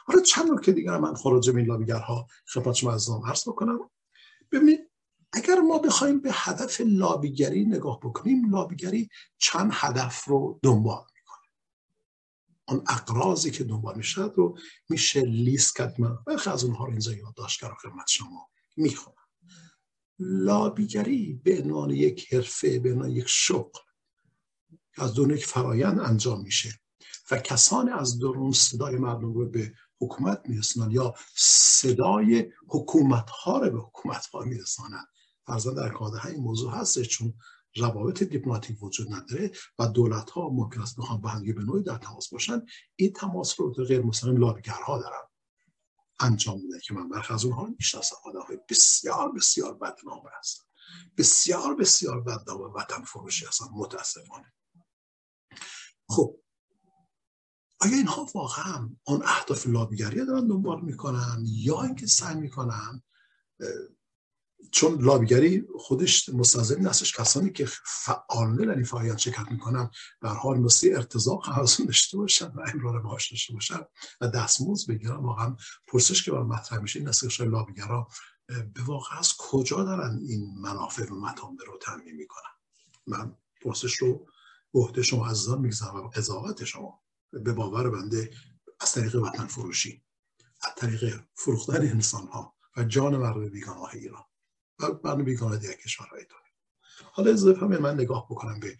حالا چند نکته دیگر من خارج از این لابیگرها خدمت شما عزیزان عرض بکنم. ببینید اگر ما بخوایم به هدف لابیگری نگاه بکنیم، لابیگری چند هدف رو دنبال آن اقراضی که دنبال میشد رو میشه لیست کرد. من برخی از اونها رو اینجا یادداشت کردم خدمت شما میخونم. لابیگری به عنوان یک حرفه، به عنوان یک شغل از دون یک فرایند انجام میشه و کسانی از درون صدای مردم رو به حکومت میرسونن یا صدای حکومت ها رو به حکومت ها میرسونن. فرضاً در کانادا این موضوع هستش چون روابط دیپلماتیک وجود نداره و دولت ها ممکن است بخوان با هم به نوعی در تماس باشن. این تماس رو غیر مستقیم لابیگرها دارن انجام میدن که من برخی از اونها میشناسم. آدم‌های بسیار بسیار بدنام هستن، بسیار بسیار بدنام و وطن فروشی هستن متاسفانه. خب آیا اینها واقعا اون اهداف لابیگری دارن دنبال میکنن یا اینکه سعی میکنن، چون لابیگری خودش مستلزم هستش کسانی که فعال در این فعالیت شرکت میکنن در حال مثل ارتزاق حواسشون داشته باشن و امرار باهاش داشته باشن و دستمزد بگیرن. واقعا پرسش که برای مطرح میشه این است که لابیگرا به واقع از کجا دارن این منافع و مطامع رو تامین میکنن. من پرسش رو به عهده شما عزیزان میگذارم و قضاوت شما. به باور بنده از طریق وطن فروشی، از طریق فروختن انسان ها و جان مردم بیگانه ایران و مردم بیگانه دیگر کشورهای دنیا. حالا از فهم من نگاه بکنم به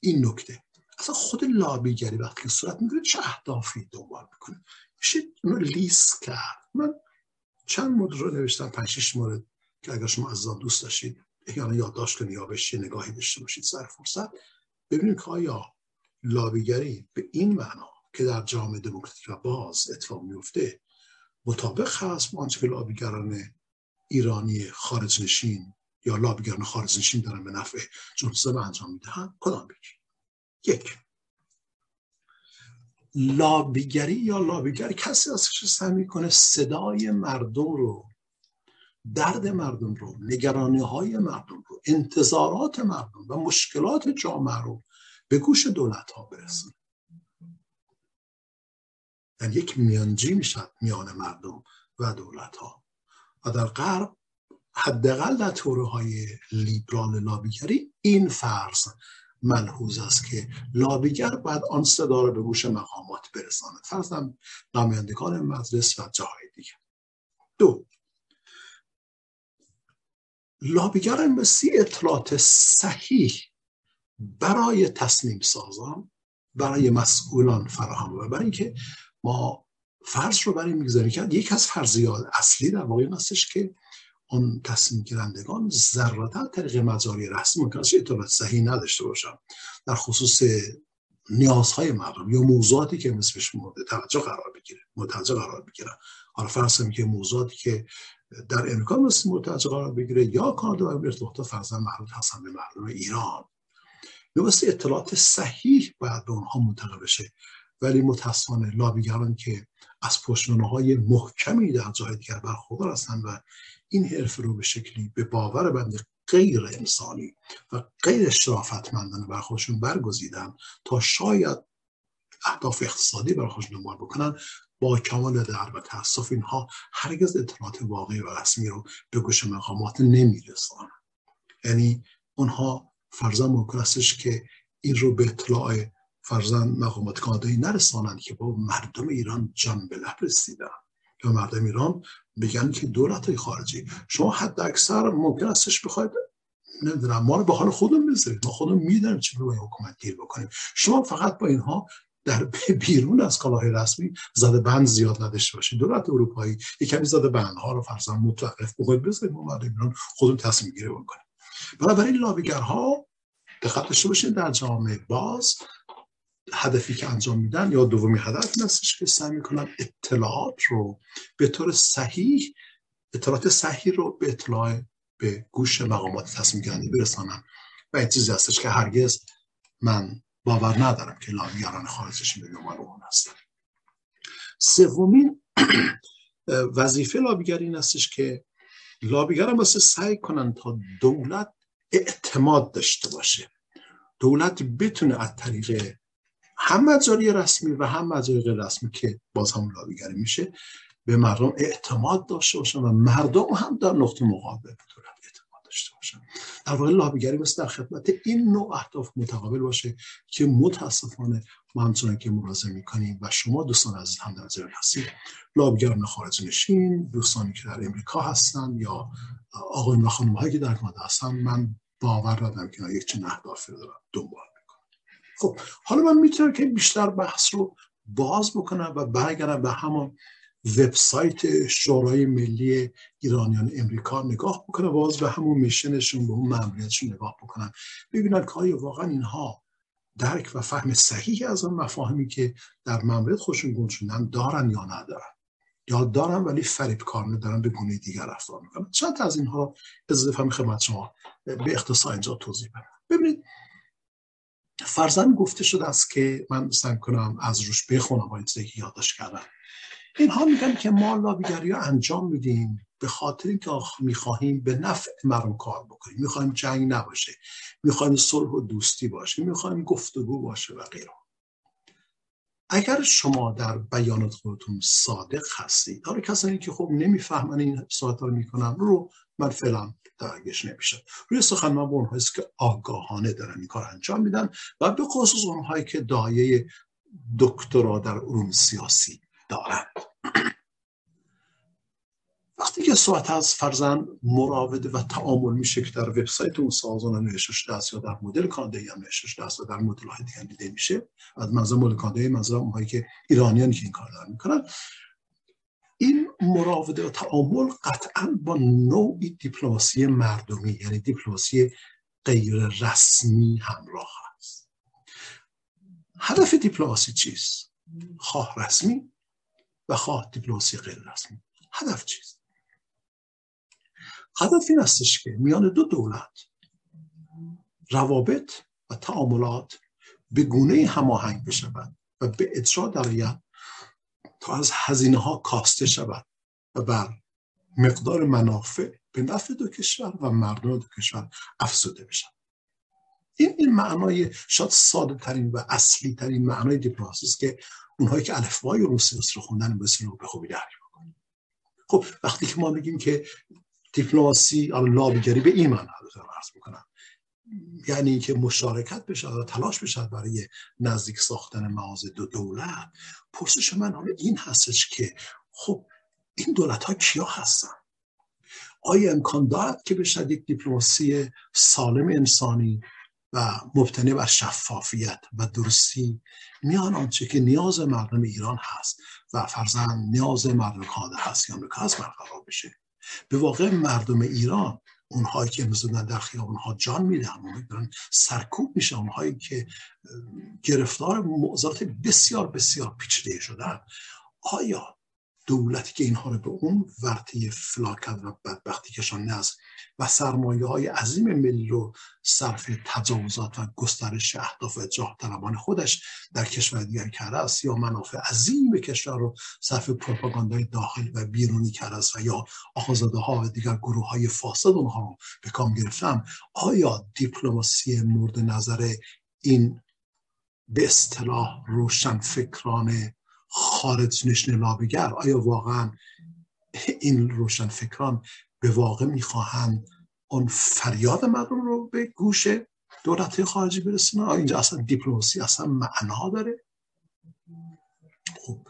این نکته، اصلا خود لابیگری وقتی صورت میگیره چه اهدافی دنبال میکنه میشه لیست کرد. من چند مورد رو نوشتم، پنج شش مورد که اگر شما عزیزان دوست داشتید یعنی یادداشت کنید یا بهش نگاهی داشته باشید سر فرصت ببینید که آیا لابیگری به این معنا که در جامعه دموکراتیک و باز اتفاق میفته مطابق هست با آنچه که لابیگران ایرانی خارج نشین یا لابیگران خارج نشین دارن به نفع جنسه انجام میدهن. کدام بگیر؟ یک، لابیگری یا لابیگر کسی از که سعی میکنه صدای مردم رو، درد مردم رو، نگرانی‌های مردم رو، انتظارات مردم و مشکلات جامعه رو به گوش دولت ها برسونه. در یک میانجی میشد میان مردم و دولت ها و در غرب حداقل در توره های لیبرال لابیگری این فرض ملحوظ است که لابیگر باید آن صدا رو به گوش مقامات برساند، فرضاً نمایندگان مجلس و جاهای دیگه. دو، لابیگر مثل اطلاعات صحیح برای تصمیم سازان، برای مسئولان فراهم و برای اینکه ما فرض رو برای میگذاریم که یک از فرضیات اصلی در واقع این هستش که اون تصمیم گیرندگان ذراتاً طریق مجاری رسمی ممکن است اطلاعات صحیح نداشته باشن در خصوص نیازهای مردم یا موضوعاتی که مثلش مورد توجه قرار بگیره متوجه قرار بگیرن. حالا فرض کنیم که موضوعاتی که در امریکا مثل متوجه قرار بگیره یا کانادا و برتغال فرضاً محدود هستن به مردم ایران، درسته اطلاعات صحیح باید به اونها منتقل بشه. ولی متاسفانه لابیگران که از پشتوانه‌های محکمی در جاهای دیگر برخوردار هستند و این حرفه رو به شکلی به باور بنده غیر انسانی و غیر شرافتمندانه بر خودشون برگزیدن تا شاید اهداف اقتصادی بر خودشون دنبال بکنن، با کمال درد و تأسف اینها هرگز اطلاعات واقعی و رسمی رو به گوش مقامات نمیرسانن. یعنی اونها فرضاً ممکن استش که این رو به اطلاع فرضاً مقامات کانادایی نرسانند که با مردم ایران جان به لب رسیدن یا مردم ایران بگن که دولت‌های خارجی شما حد اکثر ممکن استش بخواید نمیدونم ما رو به حال خودمون بذارید، ما خودمون میدونیم چطور با حکومت دیر بکنیم، شما فقط با اینها در بیرون از کالاهای رسمی زده بند زیاد نداشته باشید. دولت اروپایی یکمی زده بندها رو فرضاً متوقف بکنید، بذارید ما مردم ایران خودمون تصمیم گیری بکنیم. بنابراین لابیگرها دقت داشته باشید در جامعه باز هدفی که انجام میدن یا دومی هدف این هستش که سعی میکنن اطلاعات رو به طور صحیح، اطلاعات صحیح رو به اطلاع به گوش مقامات تصمیم گیرنده برسانن و این چیزی هستش که هرگز من باور ندارم که لابیگران خارجش به ما رو اون هستن. سومین وظیفه لابیگر این هستش که لابیگران واسه سعی کنن تا دولت اعتماد داشته باشه، دولت بتونه از طریق هم مجاری رسمی و هم مجاری غیر رسمی که باز هم لابیگری میشه به مردم اعتماد داشته باشه و مردم هم در نقطه مقابل به دولت اعتماد داشته باشه. در واقع لابیگری مثل در خدمت این نوع اهداف متقابل باشه که متاسفانه ما همچنان که ملاحظه میکنیم و شما دوستان عزیز هم در جریان هستید، لابیگران خارج نشین، دوستانی که در امریکا هستن یا آقایون و خانم‌هایی که در کانادا هستن، من باور دارم که یک چنین اهدافی رو دارن دنبال میکنن. خب حالا من میتونم که بیشتر بحث رو باز بکنم و برگردم به همان وبسایت شورای ملی ایرانیان امریکا نگاه بکنم، باز به همون میشنشون، به اون ماموریتشون نگاه بکنم، ببینن که آیا واقعا اینها درک و فهم صحیح از اون مفاهیمی که در مملکت خودشون گنجوندن دارن یا ندارن، یا دارن ولی فریبکارانه دارن به گونه دیگر رفتار میکنن. چند تا از اینها از فهم خدمت شما به اختصار اینجا توضیح بدم. ببینید فرضاً گفته شده است که من سعی کنم از روش بخونم با این چیزی یادداشت کردم. اینها میگن که ما لابیگری رو انجام میدیم به خاطر اینکه میخواهیم به نفع مردم کار بکنیم، میخواهیم جنگ نباشه، میخواهیم صلح و دوستی باشه، میخواهیم گفتگو باشه و غیره. اگر شما در بیانات خودتون صادق هستید، حالا کسانی که خب نمیفهمن این صحبت‌ها رو میکنن رو من فعلا درگیرش نمیشم. روی سخن من با اونهایی که آگاهانه دارن این کار انجام میدن و به خصوص اونهایی که دایه دکترا در علوم سیاسی دارن. وقتی که صحبت از فرزن مراوده و تعامل میشه که در وبسایت اون سازمان هم نوشته شده است یا در مدل کانادایی هم نوشته شده است و در مدل های دیگه دیده میشه، از منظر مدل کانادایی منظر اونهایی که ایرانیانی که این کار دارن میکنن، این مراوده و تعامل قطعا با نوعی دیپلماسی مردمی یعنی دیپلماسی غیر رسمی همراه است. هدف دیپلماسی چیست؟ خواه رسمی و خواه دیپلماسی غیر رسمی. هدف چیست؟ هدف این استش که میان دو دولت روابط و تعاملات به گونه هماهنگ بشود و به اجرا درآید تا از هزینه ها کاسته شود و بر مقدار منافع به نفع دو کشور و مردم دو کشور افزوده بشود. این این معنای شاید ساده ترین و اصلی ترین معنای دیپلماسی است که اونهایی که الفبای رو سیاست رو خوندن بسیار به خوبی درک می‌کنن. خب وقتی که ما میگیم که دیپلماسی لابیگری به این معنی رو عرض میکنم، یعنی اینکه مشارکت بشه و تلاش بشه برای نزدیک ساختن معاذ دو دولت، پرسش من حالا این هستش که خب این دولت ها کیا هستن؟ آیا امکان دارد که بشه یک دیپلماسی سالم انسانی و مبتنی بر شفافیت و درستی میان آنچه که نیاز مردم ایران هست و فرضاً نیاز مردم کانادا هست یا آمریکا هست برقرار بشه؟ به واقع مردم ایران، اونهایی که امروزن در خیابان‌ها جان میدن، اونهایی که سرکوب میشن، اونهایی که گرفتار معضلات بسیار بسیار پیچیده شدن، آیا دولتی که اینها رو به اون ورطه فلاکت و بدبختی کشانده است و سرمایه‌های عظیم ملی رو صرف تجاوزات و گسترش اهداف و اجرا طلبان خودش در کشور دیگر کرده است یا منافع عظیم کشور رو صرف پروپاگاندای داخلی و بیرونی کرده است و یا آخوندها و دیگر گروه‌های فاسد اونها رو به کام گرفتن، آیا دیپلماسی مورد نظر این به اصطلاح روشنفکران خارج نشین لابیگر، آیا واقعا این روشنفکران به واقع میخواهند اون فریاد مردم رو به گوش دولت خارجی برسونن؟ آیا اینجا اصلا دیپلماسی اصلا معنا داره؟ خب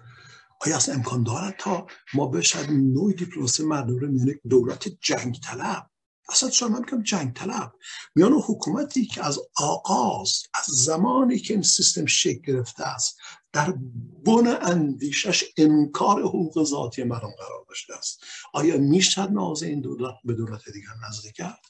آیا اصلا امکان دارد تا ما بشد نوع دیپلماسی مردم رو میان یک دولت جنگ طلب، اصلا شما میگم جنگ طلب، میان حکومتی که از آغاز از زمانی که این سیستم شکل گرفته است در بن اندیشش انکار حقوق ذاتی مردم قرار داشته است، آیا میشد نازه این دولت به دولت دیگر نزدیک کرد؟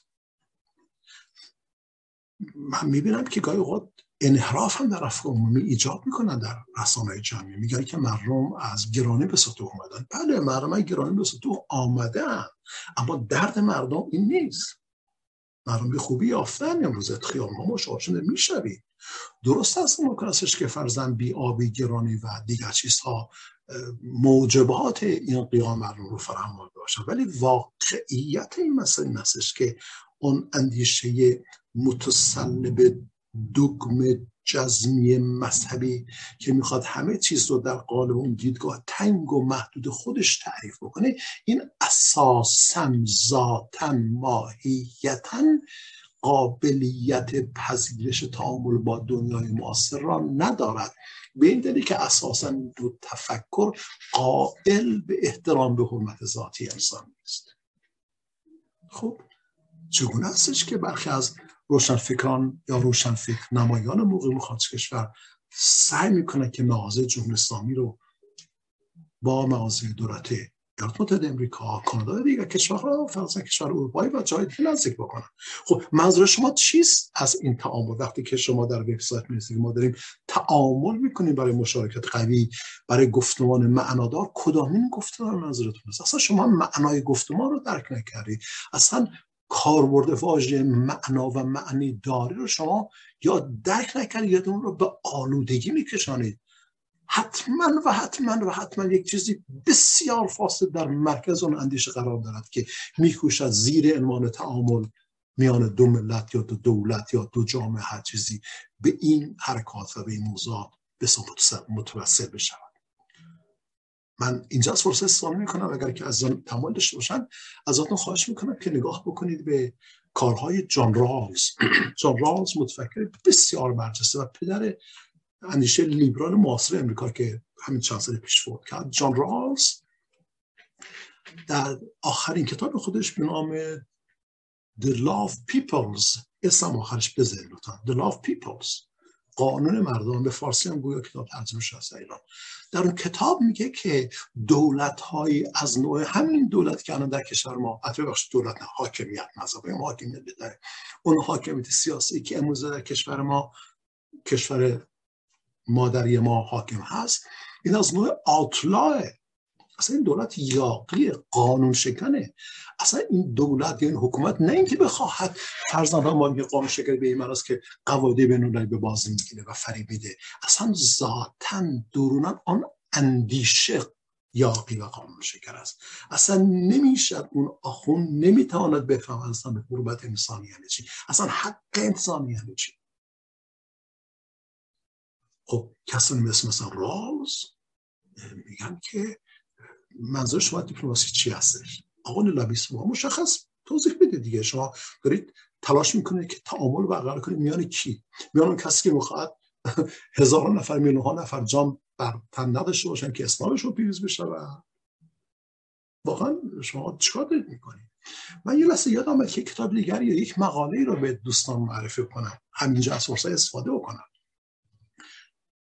من میبینم که گاهی اوقات انحراف هم در افکار عمومی ایجاد میکنن. در رسانه‌های جمعی میگن که مردم از گرانی به سطوح اومدن. بله، مردم از گرانی به سطوح آمدن، اما درد مردم این نیست. مردم به خوبی یافتن امروز خیابان‌ها مشاهده میشوید. درست است ممکن استش که فرزن بی آبی، گرانی و دیگر چیزها موجبات این قیام مردم رو فراهم آورده باشند، ولی واقعیت این مسئله این است که اون اندیشه متسلب دگم جزمی مذهبی که میخواد همه چیز رو در قالب اون دیدگاه تنگ و محدود خودش تعریف بکنه، این اساساً ذاتاً ماهیتاً قابلیت پذیرش تعامل با دنیای معاصر را ندارد، به این دلیل که اساساً دو تفکر قائل به احترام به حرمت ذاتی انسان نیست. خب چگونه استش که برخی از روشنفکران یا روشنفکر نمایان موقع خارج کشور سعی میکنه که معاضد جمهوری اسلامی رو با معاضد دولت ایالات متحده امریکا، کانادا و دیگر کشورها، فرضاً کشور اروپایی و جای دیگه نزدیک بکنن. خب منظور شما چیست از این تعامل؟ وقتی که شما در وبسایت می‌نویسید ما داریم تعامل میکنیم برای مشارکت قوی، برای گفتمان معنادار، کدامین گفتمان منظورتون است؟ اصلا شما معنای گفتمان رو درک نکردید. اصلا کاربرد واژه معنا و معنی داری رو شما یا درک نکنید یا اون رو به آلودگی میکشانید. حتما و حتما و حتما یک چیزی بسیار فاسد در مرکز اون اندیشه قرار دارد که میکوشد زیر عنوان تعامل میان دو ملت یا دو دولت یا دو جامعه هر چیزی به این حرکات و به این موضوعات به سمت متوسل بشود. من اینجا فرصت استفاده میکنم اگر که از تمایل داشته باشن ازتون خواهش میکنم که نگاه بکنید به کارهای جان رالز. جان رالز متفکر بسیار برجسته و پدر اندیشه لیبرال معاصر امریکا که همین چند سال پیش فوت کرد. جان رالز در آخرین کتاب خودش به نام The Law of Peoples، اسم آخرش بذارید لطفا، The Law of Peoples، قانون مردان، به فارسی هم گویا کتاب ترجمه شده از ایران، در اون کتاب میگه که دولت‌های از نوع همین دولت که الان در کشور ما اطراف بخش دولت نه حاکمیت مذهبی ما حاکمیت بداره، اون حاکمیت سیاسی که امروز در کشور ما کشور مادری ما حاکم هست، این از نوع آتلاه. اصلا این دولت یاغی قانون شکنه. اصلا این دولت یا این حکومت نه اینکه بخواهد فرزند ما میگه قانون شکن به این معناست که قواعد بین‌المللی به بازی میگیره و فریب میده، اصلا ذاتاً دروناً آن اندیشه یاغی و قانون شکن است. اصلا نمیشد اون آخوند نمیتواند بفهمد اصلا به غربت انسانی یعنی چی، اصلا حق انسانی یعنی چی. خب کسانی مثل مثلا رالز میگن که منظور شما دیپلماسی چی هستش؟ آقا لابیسم ها مشخص توضیح بده دیگه. شما دارید تلاش میکنید که تعامل برقرار کنید میان کی؟ میان اون کسی که میخواد هزاران نفر میلیون‌ها نفر جام بر تن نداشته باشن که اسلامشون پیروز بشه و واقعا شما چیکار دارید میکنید؟ من یه لحظه یادم اومد که کتاب دیگری یا یک مقاله‌ای رو به دوستان معرفی کنم، همینجا از فرصت استفاده بکنم.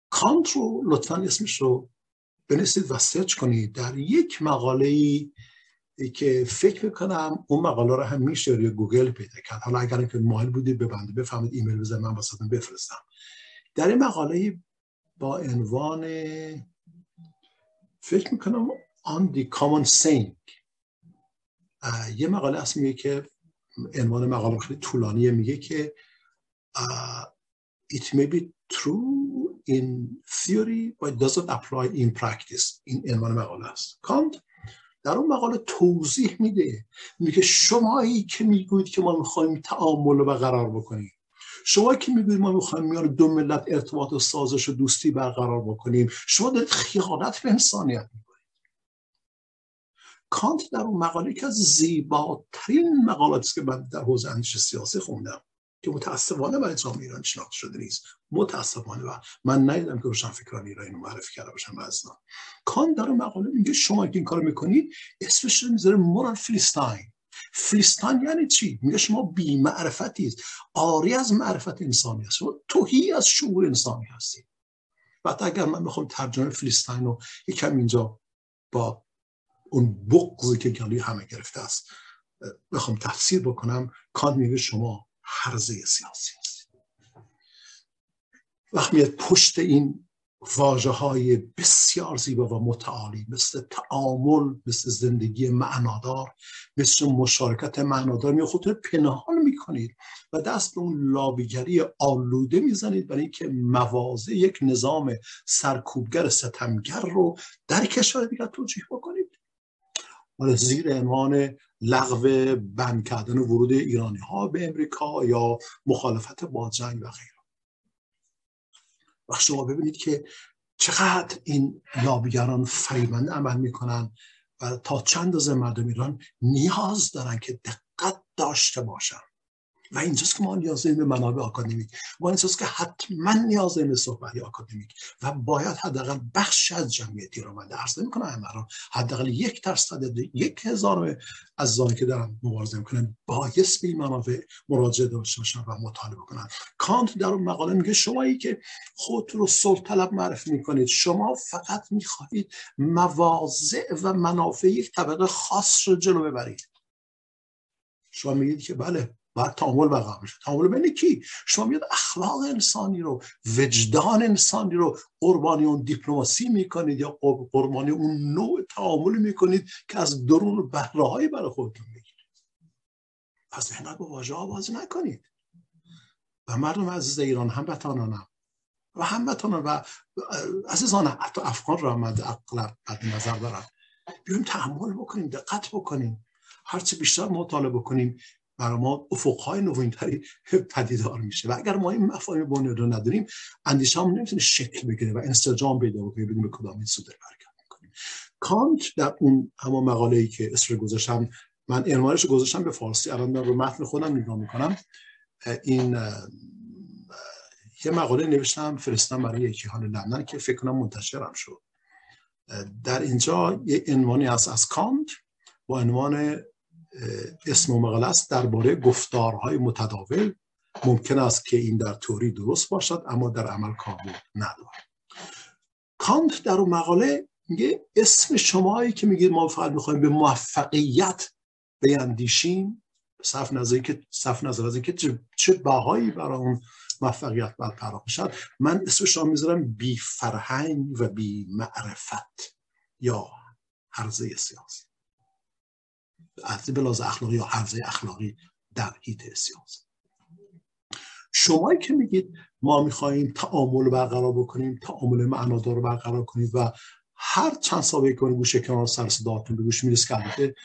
کانت رو لطفاً اسمش رو بنویسید و سرچ کنید. در یک مقاله‌ای که فکر میکنم اون مقاله رو هم میشه روی گوگل پیدا کرد، حالا اگر اینکه مایل بودید ببندید بفهمید ایمیل بزنید من واسهتون بفرستم. در این مقاله با عنوان فکر میکنم On the Common Thing، یه مقاله هست میگه که عنوان مقاله خیلی طولانیه، میگه که It may be true in theory but it doesn't apply in practice. این عنوان مقاله است. کانت در اون مقاله توضیح میده، میگه شمایی که میگوید که ما میخوایم تعامل و قرار بکنیم، شما که میگوید ما میخوایم میان دو ملت ارتباط و سازش و دوستی برقرار بکنیم، شما دارید خیانت به انسانیت میکنید. کانت در اون مقاله که از زیباترین مقالات است که من در حوزه اندیشه سیاسی خوندم که متاسفانه برای جامعه ایران شناخته شده نیست، متاسفانه و من ندیدم که روشنفکران ایران اینو معرفی کرده باشن و از نام. کانت در مقاله میگه شما که این کارو میکنید اسمش رو میذاره مورال فلسطین. فلسطین یعنی چی؟ میگه شما بی معرفتید، عاری از معرفت انسانی هست، تهی از شعور انسانی هستید. بعد اگر من بخوام ترجمه فلسطین رو یکم اینجا با اون بغضی که گلوی همه گرفته است بخوام تفسیر بکنم، کانت میگه شما حرزه سیاسی است. وقتی پشت این واژه‌های بسیار زیبا و متعالی مثل تعامل، مثل زندگی معنادار، مثل مشارکت معنادار می خودتون پنهان میکنید و دست به اون لابیگری آلوده میزنید برای اینکه موازه یک نظام سرکوبگر ستمگر رو در کشور دیگر توجیه بکنید. ولی زیر عنوان لغو بند کردن ورود ایرانی ها به امریکا یا مخالفت با جنگ و غیره. و شما ببینید که چقدر این لابیگران فریبنده عمل میکنن و تا چند از مردم ایران نیاز دارن که دقت داشته باشن. و اینجاست که ما نیاز داریم به منابع آکادمیک، ما اینجاست که حتما نیاز داریم به صحبت آکادمیک و باید حداقل بخش از جمعیت ایران، من درس نمی‌کنم اما حداقل یک درصد یک هزار از زانی که دارن مبارزه میکنن بایست به این منابع مراجعه داشته باشن و مطالبه کنن. کانت در اون مقاله میگه شمایی که خودتون رو صلح‌طلب معرفی میکنید، شما فقط میخواهید مواضع و منافع یک طبقه خاص رو جلو ببرید. شما میگید که بله باید تعامل برقرار بشه. تعامل بین کی؟ شما میاد اخلاق انسانی رو، وجدان انسانی رو قربانی اون دیپلماسی میکنید یا قربانی اون نوع تعامل میکنید که از درون بهره‌هایی برای خودتون میگیرید. پس اینقدر با واژه ها بازی نکنید. و مردم عزیز ایران، هموطنانم و هموطنان و عزیزان حتی افغان را مد اغلب بد نظر دارم، بیایم تحمل بکنیم، دقت بکنیم، هرچی بیشتر مطالعه کنیم برای ما افقهای نوین‌تری پدیدار میشه. و اگر ما این مفاهیم بنیادی رو نداریم، اندیشه‌مون نمیتونه شکل بگیره و انسجام پیدا بکنه. بدون به کدام این سودا برگرد میکنیم. کانت در اون همون مقاله‌ای که اسم گذاشتم، من عنوانش رو گذاشتم به فارسی، الان من رو متن خودم نگاه میکنم، این یه مقاله نوشتم فرستادم برای یکی‌ها لندن که فکر کنم منتشرم شد. در اینجا یه عنوانی هست از کانت با عنوان اسم و مقاله است درباره گفتارهای متداول. ممکن است که این در تئوری درست باشد اما در عمل کاربرد ندارد. کانت در اون مقاله میگه اسم شمایی که میگید ما فقط میخوایم به موفقیت بیاندیشیم، صرف نظری که صرف نظری که چه بهایی برای اون موفقیت برقرار شد، من اسمش رو میذارم بی فرهنگ و بی معرفت یا هرزه سیاسی، از بلاز اخلاقی یا حرزه اخلاقی در حیطه سیاست. شمایی که میگید ما میخواییم تعامل برقرار بکنیم، تعامل معنادار رو برقرار کنیم و هر چند سابقه کنیم گوشه کنار سر صداتون به گوش میرس کرده،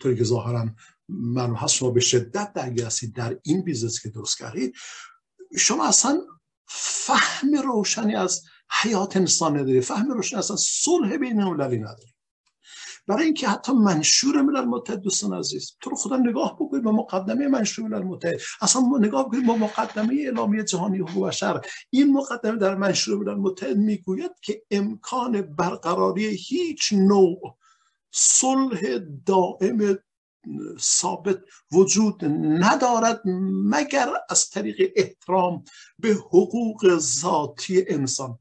طوری که ظاهرا معلوم هست شما به شدت درگیر هستید در این بیزنس که درست کردید، شما اصلا فهم روشنی از حیات انسان ندارید، فهم روشنی اصلا صلح بین المللی ندارید. برای اینکه حتی منشور ملل متحد، دوستان عزیز، تو رو خدا نگاه بکنید به مقدمه منشور ملل متحد، اصلا نگاه بکنید به مقدمه اعلامیه جهانی حقوق بشر. این مقدمه در منشور ملل متحد میگوید که امکان برقراری هیچ نوع صلح دائم ثابت وجود ندارد مگر از طریق احترام به حقوق ذاتی انسان.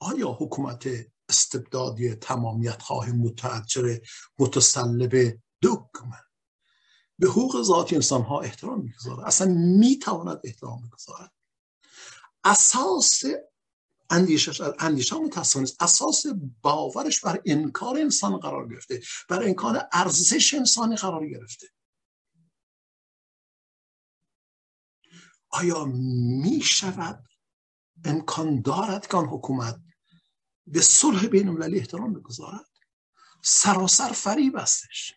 آیا حکومت استبدادی تمامیت خواه متعجر متسلب دکمه به حقوق ذاتی انسان ها احترام میگذارد؟ اصلا میتواند احترام میگذارد؟ اساس اندیشش اندیشه متأسفانه است، اساس باورش بر انکار انسان قرار گرفته، بر انکار ارزش انسانی قرار گرفته. آیا می شود، امکان دارد که آن حکومت به صلح بین المللی احترام بگذارد؟ سراسر فریب استش،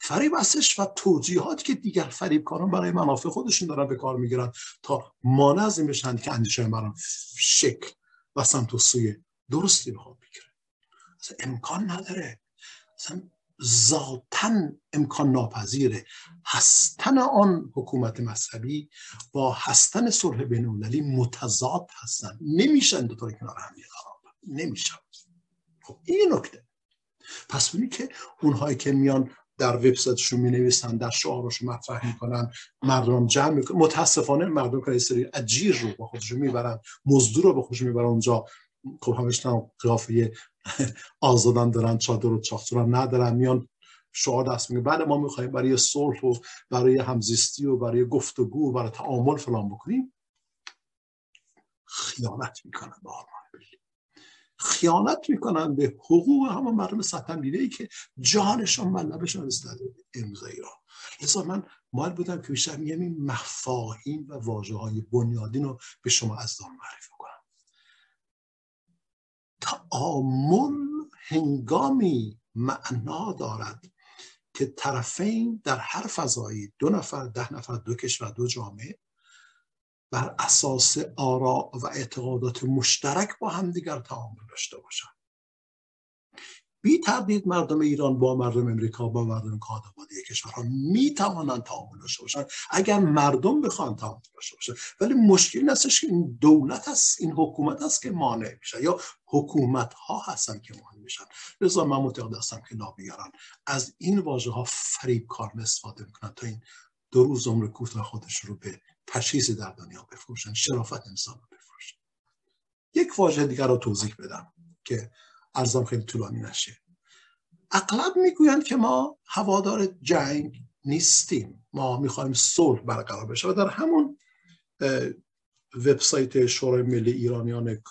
فریب استش و توجیهات که دیگر فریبکاران برای منافع خودشون دارن به کار میگیرن تا مانع از این بشن که اندیشه ما شکل و سمت و سوی درستی به خود بگیره. اصلا امکان نداره، اصلا ذاتن امکان ناپذیره هستن آن حکومت مذهبی با هستن صلح بین المللی متضاد هستن، نمیشن دوتا کنار هم قرار نمیشن. خب این نکته. پس ببینید که اونهایی که میان در وبسایتشون مینویسن، در شعارشون مطرح میکنن، مردم جمع میکنن، متاسفانه مردم که سری اجیر رو با خودشون میبرن، مزدور رو با خودشون میبرن اونجا، خب همشون قیافه آزادان دارن، چادر و چاخچورم ندارن، میان شعار دست میگن بله ما میخوایم برای صلح و برای همزیستی و برای گفتگو و برای تعامل فلان بکنیم. خیانت میکنن به آرمان ملی، خیانت میکنن به حقوق همون مردم سطح دیده‌ای که جانشان و لبشان رسیده امضای ایران. لذا من مایل بودم که بیشتر میگم این مفاهیم و واژه‌های بنیادین رو به شما از دور معرفی کنم. تعامل هنگامی معنا دارد که طرفین در هر فضایی، دو نفر، ده نفر، دو کشور، دو جامعه، بر اساس آراء و اعتقادات مشترک با همدیگر تعامل داشته باشند. بی تردید مردم ایران با مردم امریکا، با مردم کانادا، با دیگر کشورها می توانند تعامل داشته باشند اگر مردم بخوان تعامل داشته باشند. ولی مشکل این هستش که این دولت است، این حکومت است که مانع میشه، یا حکومت ها هستن که مانع میشن. لذا من معتقد هستم که نابیگران از این واژه ها فریبکار استفاده میکنن تا این دو روز عمر کوتاه خودشون رو به پشیز در دنیا بفروشن، شرافت انسان رو بفروشن. یک واژه دیگر رو توضیح بدم که عرضم خیلی طولانی نشه. اغلب میگویند که ما هوادار جنگ نیستیم، ما میخوایم صلح برقرار بشه. و در همون وبسایت شورای ملی ایرانیان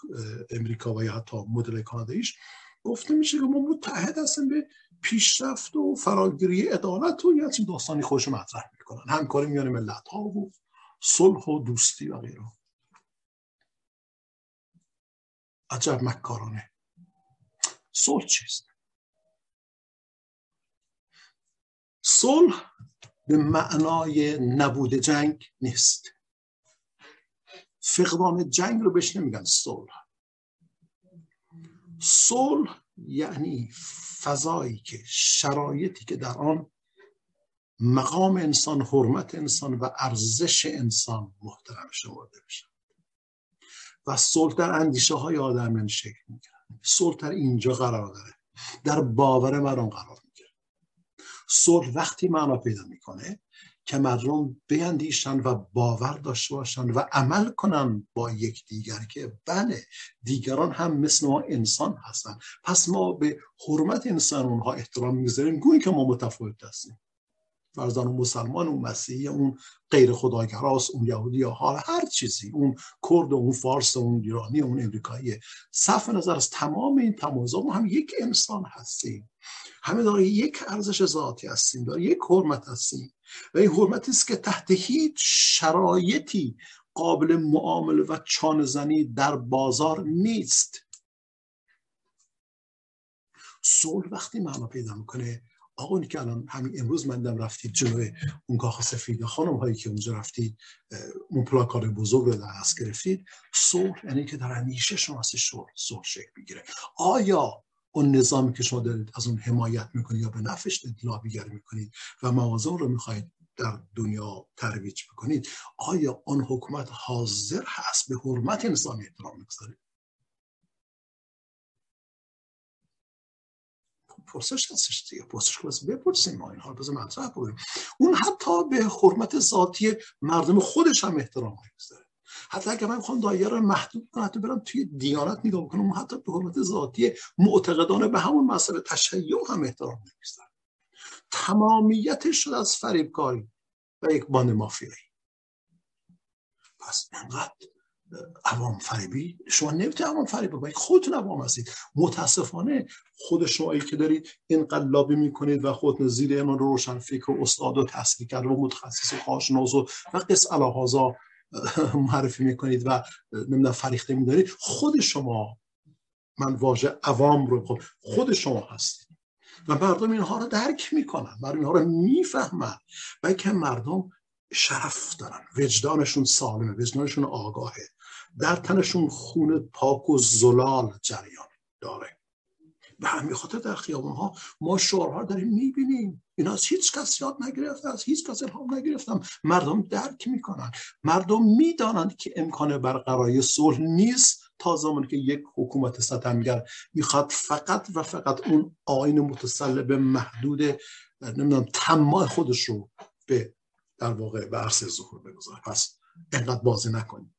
امریکا و یا حتی مدل کاناداییش گفته میشه که ما متحد هستیم به پیشرفت و فراگیری عدالت و یه همچین داستانی خودش مطرح میکنن، همکاری میان ملت ها و صلح و دوستی و غیره. عجب مکارانه. صلح چیست؟ صلح به معنای نبود جنگ نیست. فقدان جنگ رو بهش نمیگن صلح. صلح یعنی فضایی که شرایطی که در آن مقام انسان، حرمت انسان و ارزش انسان محترم شده بشه. و صلح در اندیشه های آدمیان شکل میگیره. صلح در اینجا قرار داره، در باور مردم قرار میگیره. صلح وقتی معنا پیدا میکنه که مردم بیندیشن و باور داشته باشن و عمل کنن با یک دیگر که بله دیگران هم مثل ما انسان هستن، پس ما به حرمت انسان اونها احترام میذاریم گویی که ما متفاوت هستیم. فرزان اون مسلمان، اون مسیحی، اون غیر خدایگراست، اون یهودی، حالا هر چیزی، اون کرد، اون فارس، اون ایرانی، اون امریکایی، صرف نظر از تمام این تمایزات ما هم یک انسان هستیم، همه دارای یک ارزش ذاتی هستیم، دارای یک حرمت هستیم و این حرمتی است که تحت هیچ شرایطی قابل معامله و چانه‌زنی در بازار نیست. صلح وقتی معنا پیدا میکنه، آقا که الان همین امروز من دم رفتید جلوی اون کاخ سفید، خانم هایی که اونجا رفتید اون پلاکارد بزرگ رو در دست گرفتید، صلح یعنی که در اندیشه شما هست صلح شکل بگیره. آیا اون نظامی که شما دارید از اون حمایت میکنید یا به نفعش لابیگری میکنید و مواضع رو میخواید در دنیا ترویج بکنید، آیا آن حکومت حاضر هست به حرمت نظامی احترام بگذاره؟ پرسش هستش دیگه، پرسش خلاص بپرسیم، ما این حال بذار مطرح کنیم. اون حتی به حرمت ذاتی مردم خودش هم احترام میگذاره. حتی اگر من بخوام دایره رو محدود کنم، حتی برم توی دیانت نگاه بکنم، حتی به حرمت ذاتی معتقدان به همون مسئله تشیع هم احترام میگذاره. تمامیتش شده از فریبکاری و یک باند مافیایی. پس انقدر عوام فریبی شما نمیتونید عوام فریب بکنید، خودتون عوام هستید. متاسفانه خود شمایی که دارید اینقدر لابی میکنید و خودتون زیر امان رو روشن فکر و استاد و تحصیل کرده و متخصص و آشناز و قص الهازا معرفی میکنید و نمیدونم فریخته میدارید، خود شما، من واژه عوام رو، خود شما هستید و مردم اینها رو درک میکنن، مردم اینها رو میفهمن و اینکه مردم شرف دارن، وجدانشون سالمه، وجدانشون آگاهه، در تنشون خون پاک و زلال جریان داره. به همین خاطر در خیابان‌ها ما شعارها داریم میبینیم، اینا از هیچ کس یاد نگرفته، از هیچ کس الهام نگرفتم. مردم درک میکنن، مردم میدانند که امکان برقراری صلح نیست تا زمانی که یک حکومت ستمگر میخواد فقط و فقط اون آیین متسلب محدود نمیدونم تمام خودش رو به در واقع به عرصه ظهور بگذاره. پس اینقدر بازی نکنیم.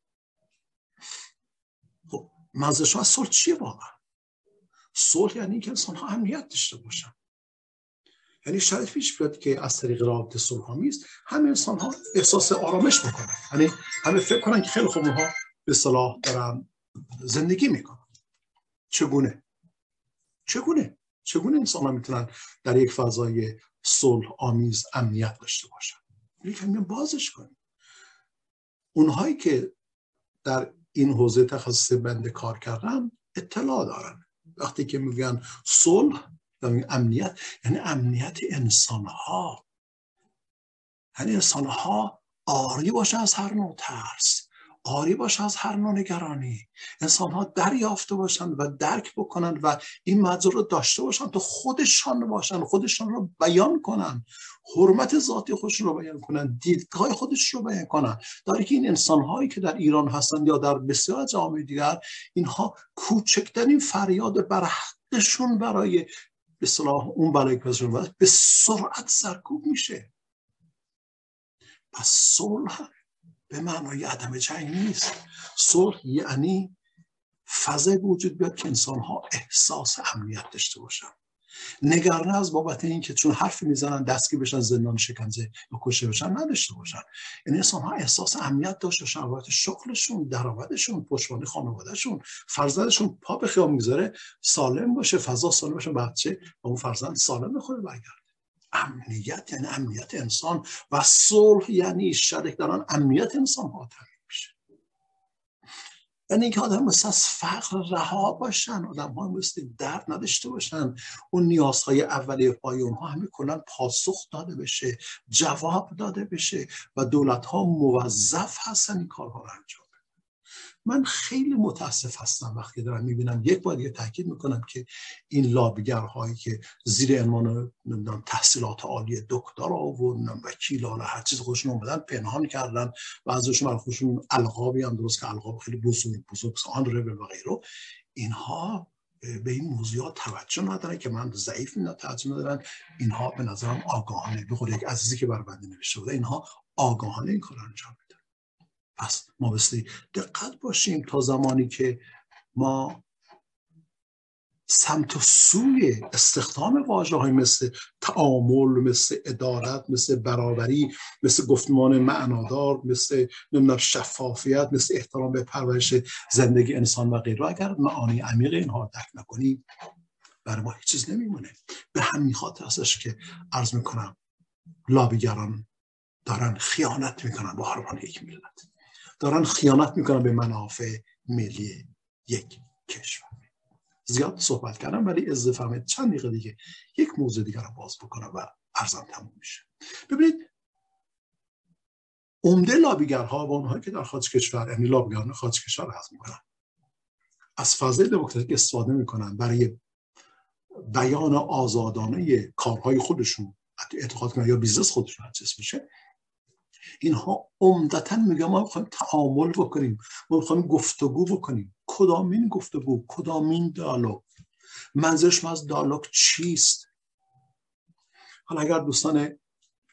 خب منظرش از صلح چیه واقعا؟ صلح یعنی که انسان ها امنیت داشته باشن، یعنی شرط پیش بیاد که از طریق رابطه صلح‌آمیز همه انسان ها احساس آرامش بکنن، یعنی همه فکر کنن که خیلی خوب اونها به صلاح دارن زندگی میکنن. چگونه؟ چگونه؟ چگونه انسان ها میتونن در یک فضای صلح آمیز امنیت داشته باشن؟ یکی میگم بازش کنیم. اونهایی که در این حوزه تخصص بنده کار کردن اطلاع دارن، وقتی که میگن صلح و امنیت یعنی امنیت انسانها، یعنی انسانها آری باشه از هر نوع ترس، آری باشه از هر نوع نگرانی، انسانها دریافته باشن و درک بکنن و این مجال رو داشته باشن تا خودشان باشن، خودشان رو بیان کنن، حرمت ذاتی خودشون رو بیان کنن، دیدگاه خودش رو بیان کنن. داره که این انسان‌هایی که در ایران هستند یا در بسیار جامعه دیگر، اینها کوچکترین فریاد بر حقشون برای به صلاح اون بلایی که به سرعت سرکوب میشه. پس صلح به معنای عدم جنگ نیست. صلح یعنی فضای وجود بیاد که انسان‌ها احساس امنیت داشته باشن، نگران از بابت این که چون حرفی میزنن دستگیر بشن، زندان شکنجه یا کشته بشن نداشته باشن. یعنی انسان ها احساس امنیت داشته شرایط شغلشون، درآمدشون، پشتوانه خانوادهشون، فرزندشون پا به خیام میذاره سالم باشه، فضا سالم باشه، بچه و اون فرزند سالم به خود برگرده. امنیت یعنی امنیت انسان و صلح یعنی شریک دارن امنیت انسان ها تعریف میشه. یعنی اینکه آدم مثل از فقر رها باشن، آدم ها مثل درد نداشته باشن، اون نیازهای اولیه پایون ها همه کلا پاسخ داده بشه، جواب داده بشه و دولت ها موظف هستن این کارها رو انجام. من خیلی متاسف هستم وقتی دارم میبینم، یک بار دیگه تاکید میکنم که این لابیگرهایی که زیر عنوان نمیدونم تحصیلات عالی دکترا و وکیلان هر چیز خودشون اومدن پنهان کردن و ازشون برای خودشون القابی هم درست که القاب خیلی بزرگ بزرگ آن رو و غیره، اینها به این موضوعات توجه ندارن که من ضعیف اینا توجه ندارن. اینها به نظرم آگاهانه، به خود یک عزیزی که بر بنده نوشته بوده، اینها آگاهانه این کارو انجام میدن. پس ما بسیاری دقت باشیم تا زمانی که ما سمت و سوی استخدام واژه‌هایی مثل تعامل، مثل عدالت، مثل برابری، مثل گفتمان معنادار، مثل نمیدونم شفافیت، مثل احترام به پرورش زندگی انسان و غیره، اگر معانی عمیق اینها درک نکنیم برای ما هیچ چیز نمیمونه. به همین خاطر هستش که عرض میکنم لابیگران دارن خیانت میکنن به آرمان یک ملت، دارن خیانت میکنن به منافع ملی یک کشور. زیاد صحبت کردم ولی از فهمید چند دقیقه دیگه یک موضوع دیگر رو باز بکنم و عرضم تموم میشه. ببینید عمده لابیگرها و اونهایی که در خارج کشور، یعنی لابیگران خارج کشور هست میکنن، از فضای دموکراتیک استفاده میکنن برای بیان آزادانه کارهای خودشون، اعتقاد کنن یا بیزنس خودشون هست میشه. اینها عمدتاً میگم ما میخوایم تعامل بکنیم، ما میخوایم گفتگو بکنیم. کدامین گفتگو، کدامین دیالوگ، منظورش از دیالوگ چیست؟ حالا اگر دوستان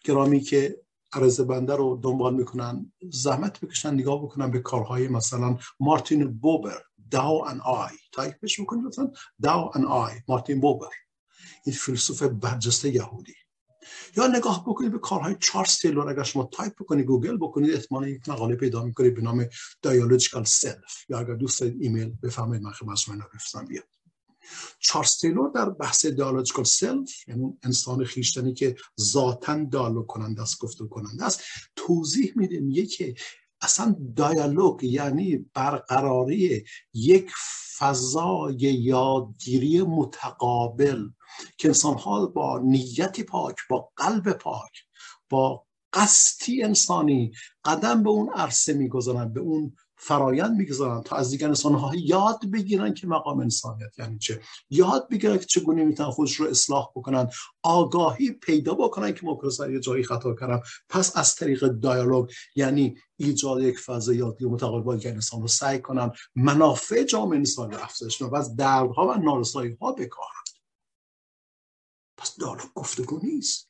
گرامی که عرضه بنده رو دنبال میکنن زحمت بکشن نگاه بکنن به کارهای مثلا مارتین بوبر، داو ان آی، تایپش میکنید مثلا داو ان آی، مارتین بوبر، این فیلسوف برجسته یهودی، یا نگاه بکنید به کارهای چارلز تیلور. اگر شما تایپ بکنید، گوگل بکنید، احتمالاً یک مقاله پیدا می‌کنید به نام دیالوجیکال سلف، یا اگر دوست دارید ایمیل بفرمایید من خدمت شما بفرستم بیاد. چارلز تیلور در بحث دیالوجیکال سلف، یعنی انسان خویشتنی که ذاتاً دیالوگ کننده است، گفتگو کننده است، توضیح میده، میگه که اصلا دیالوگ یعنی برقراری یک فضای یادگیری متقابل که انسان‌ها با نیتی پاک، با قلب پاک، با قصدی انسانی قدم به اون عرصه می‌گذارن، به اون فرایند می‌گذارن تا از دیگر انسان‌ها یاد بگیرن که مقام انسانیت یعنی چه، یاد بگیرن که چگونه میتونن خودش رو اصلاح بکنن، آگاهی پیدا بکنن که ما سر جایی خطا کردم. پس از طریق دیالوگ یعنی ایجاد یک فضای یادگیری متقابل که انسان رو سعی کنن منافع جامعه انسانی رو افزایش بدن و از دردها و نارسایی‌ها بکاهن. پس دیالوگ گفتگو نیست،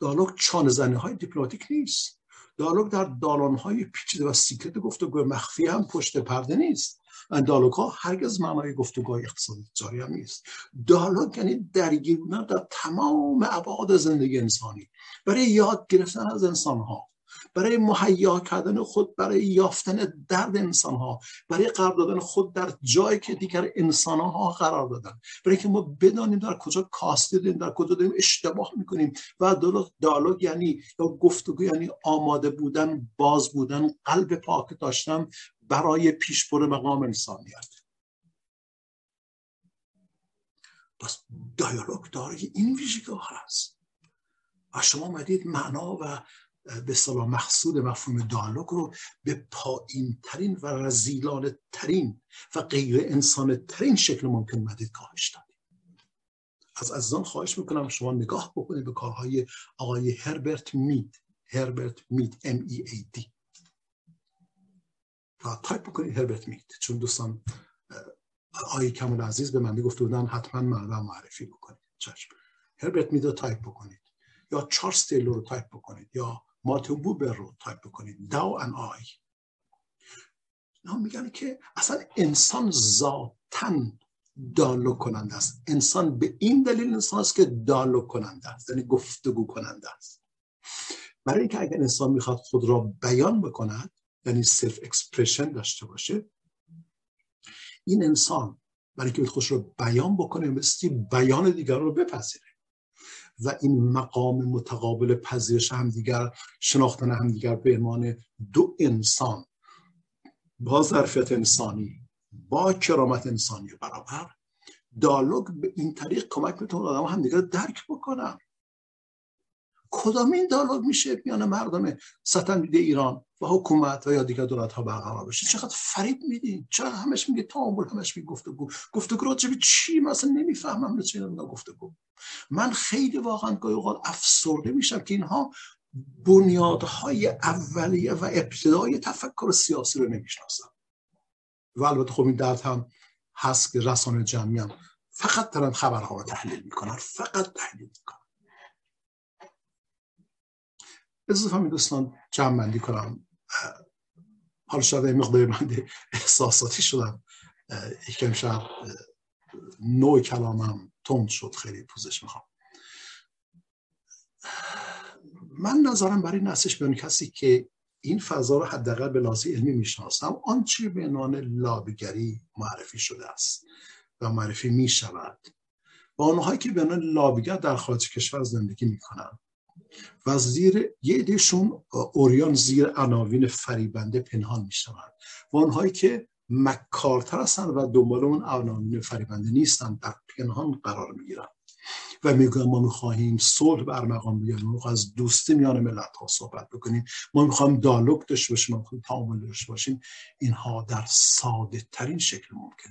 دیالوگ چانه‌زنی‌های دیپلماتیک نیست، دیالوگ در دالان‌های پیچیده و سیکرت گفتگو مخفی هم پشت پرده نیست. و دیالوگ‌ها هرگز معنای گفتگوهای اقتصادی جاری هم نیست. دیالوگ یعنی درگیر بودن در تمام ابعاد زندگی انسانی، برای یاد گرفتن از انسان‌ها، برای مهیا کردن خود برای یافتن درد انسان‌ها، برای قرار دادن خود در جایی که دیگر انسان‌ها قرار دادن، برای که ما بدانیم در کجا کاسته داریم، در کجا داریم اشتباه می‌کنیم. و دیالوگ یعنی یا گفتگو یعنی آماده بودن، باز بودن، قلب پاک داشتن برای پیش برد مقام انسانیت. پس دیالوگ داره این ویژگی‌ها هست و شما مدید معنا و به صلاح مقصود مفهوم دیالوگ رو به پایین ترین و رزیلانه ترین و غیر انسانه ترین شکل ممکن مدید کاهش دادیم. از عزیزان خواهش میکنم شما نگاه بکنید به کارهای آقای هربرت مید، هربرت مید ام ای ای دی، و تایپ بکنید هربرت مید، چون دوستان آقای کمال عزیز به من گفته بودن حتما معلوم معرفی بکنید. چشم، هربرت مید رو تایپ بکنید، یا چارلز تیلور رو تایپ بکنید، یا مارتین بوبر رو تایپ بکنید، داو ان آی. اینا میگن که اصلا انسان ذاتاً دانلود کننده است. انسان به این دلیل انسان است که دانلود کننده است، یعنی گفتگو کننده است. برای اینکه اگر انسان میخواد خود را بیان بکند، یعنی سلف اکسپرشن داشته باشه، این انسان برای اینکه خودش را بیان بکنه بایستی بیان دیگر رو بپذیره و این مقام متقابل پذیرش همدیگر، شناختن همدیگر به عنوان دو انسان با ظرفیت انسانی، با کرامت انسانی برابر، دیالوگ به این طریق کمک میتونه آدم همدیگر درک بکنن. کدام این دیالوگ میشه میان مردم ستم دیده ایران و حکومت و یا دیگر دولت‌ها برقرار بشه؟ چقدر فریب میدین، چرا همش میگه تعامل، همش میگه گفتگو. گفتگو رو چه چی مثلا نمیفهمم چه نمیدونم گفتگو. من خیلی واقعا گاهی اوقات افسرده میشم که اینها بنیادهای اولیه و ابتدای تفکر سیاسی رو نمیشناسن. و البته خب این درد هم هست که رسانه جمعی هم فقط دارن خبرها رو تحلیل میکنن، فقط تحلیل میکنن. اضافه می دوستان جمع بندی کنم. حالا شاید این مقداری من احساساتی شدم، یکم شاید نوع کلامم تند شد، خیلی پوزش میخوام. من نظرم برای نسش بیان کسی که این فضا رو حداقل به لحاظ علمی میشناسم، آنچه به عنوان لابیگری معرفی شده است و معرفی میشود و آنهایی که به عنوان لابیگر در خارج کشور زندگی میکنند و زیر یه عده‌شون اوریان زیر عناوین فریبنده پنهان میشوند و آنهایی که مکارتر هستند و دنبال اون عناوین فریبنده نیستند در پنهان قرار میگیرند و میگن ما میخواهیم صلح بر مقام بیاریم، ما میخواهیم از دوستی میان ملت ها صحبت بکنیم، ما میخواهیم دیالوگ داشته باشیم، ما میخواهیم تعامل داشته باشیم. اینها در ساده ترین شکل ممکن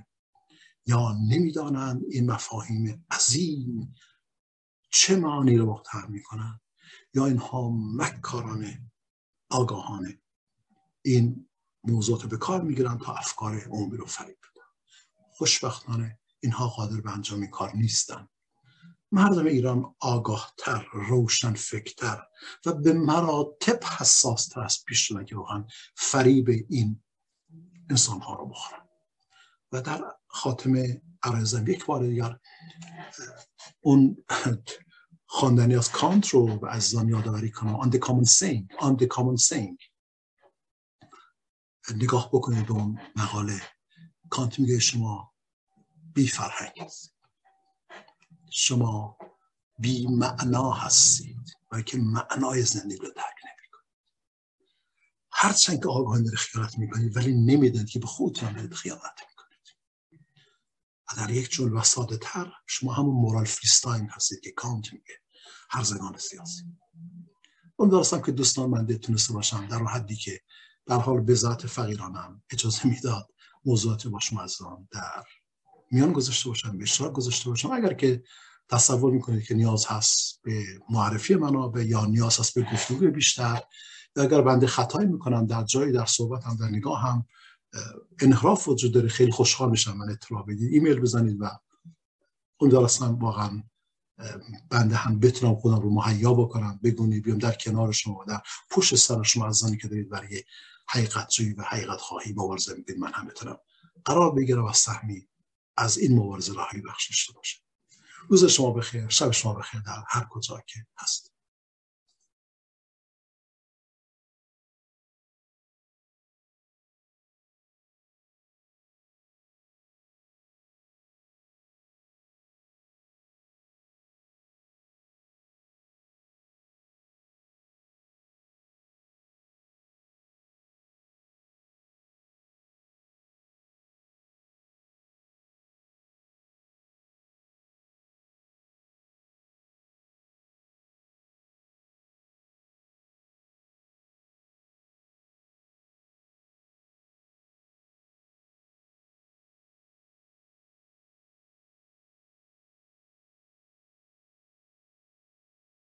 یا نمیدانند این مفاهیم عظیم چه معنی رو محتمل میکنند یا اینها مکارانه آگاهانه این موضوعات به کار میگیرن تا افکار عمومی رو فریب بدن. خوشبختانه اینها قادر به انجام این کار نیستن. مردم ایران آگاهتر، روشن فکرتر و به مراتب حساستر از پیش شدن که واقعا فریب این انسانها رو بخورن. و در خاتمه عرضم یک بار دیگر اون خواندنی از کانت رو به عزیزان یادآوری کنم. On the common saying, on the common saying. نگاه بکنید به اون مقاله. کانت میگه شما بی فرهنگ هستید، شما بی معنا هستید، بلکه معنای زندگی رو درک نمی‌کنید. هرچند که آگاهانه خیانت می‌کنید ولی نمی‌دانید که به خودتون خیانت می‌کنید. در یک جمله ساده‌تر شما همون مورال فریستاین هستید که کانت میگه هرزگان سیاسی. امیدوارم که دوستان من تونسته باشم در حدی که در حال بذات فقیرانم اجازه میداد موضوعات با شما عزیزان در میان گذاشته باشم، به اشتراک گذاشته باشم. اگر که تصور میکنید که نیاز هست به معرفی منابع یا نیاز هست به گفتگو بیشتر، یا اگر بنده خطایی میکنم در جایی در صحبتم، در نگاهم انحراف وجود داره، خیلی خوشحال میشم من اطلاع بدید، ایمیل بزنید و امیدوارم واقعا بنده هم بتونم خودم رو مهیا بکنم، بگونید بیام در کنار شما، در پشت سر شما عزیزانی که دارید برای حقیقت جویی و حقیقت خواهی مبارزه میکنید، من هم بتونم قرار بگیرم و سهمی از این مبارزه راهی بخشش داشته باشه. روز شما بخیر، شب شما بخیر در هر کجا که هستید.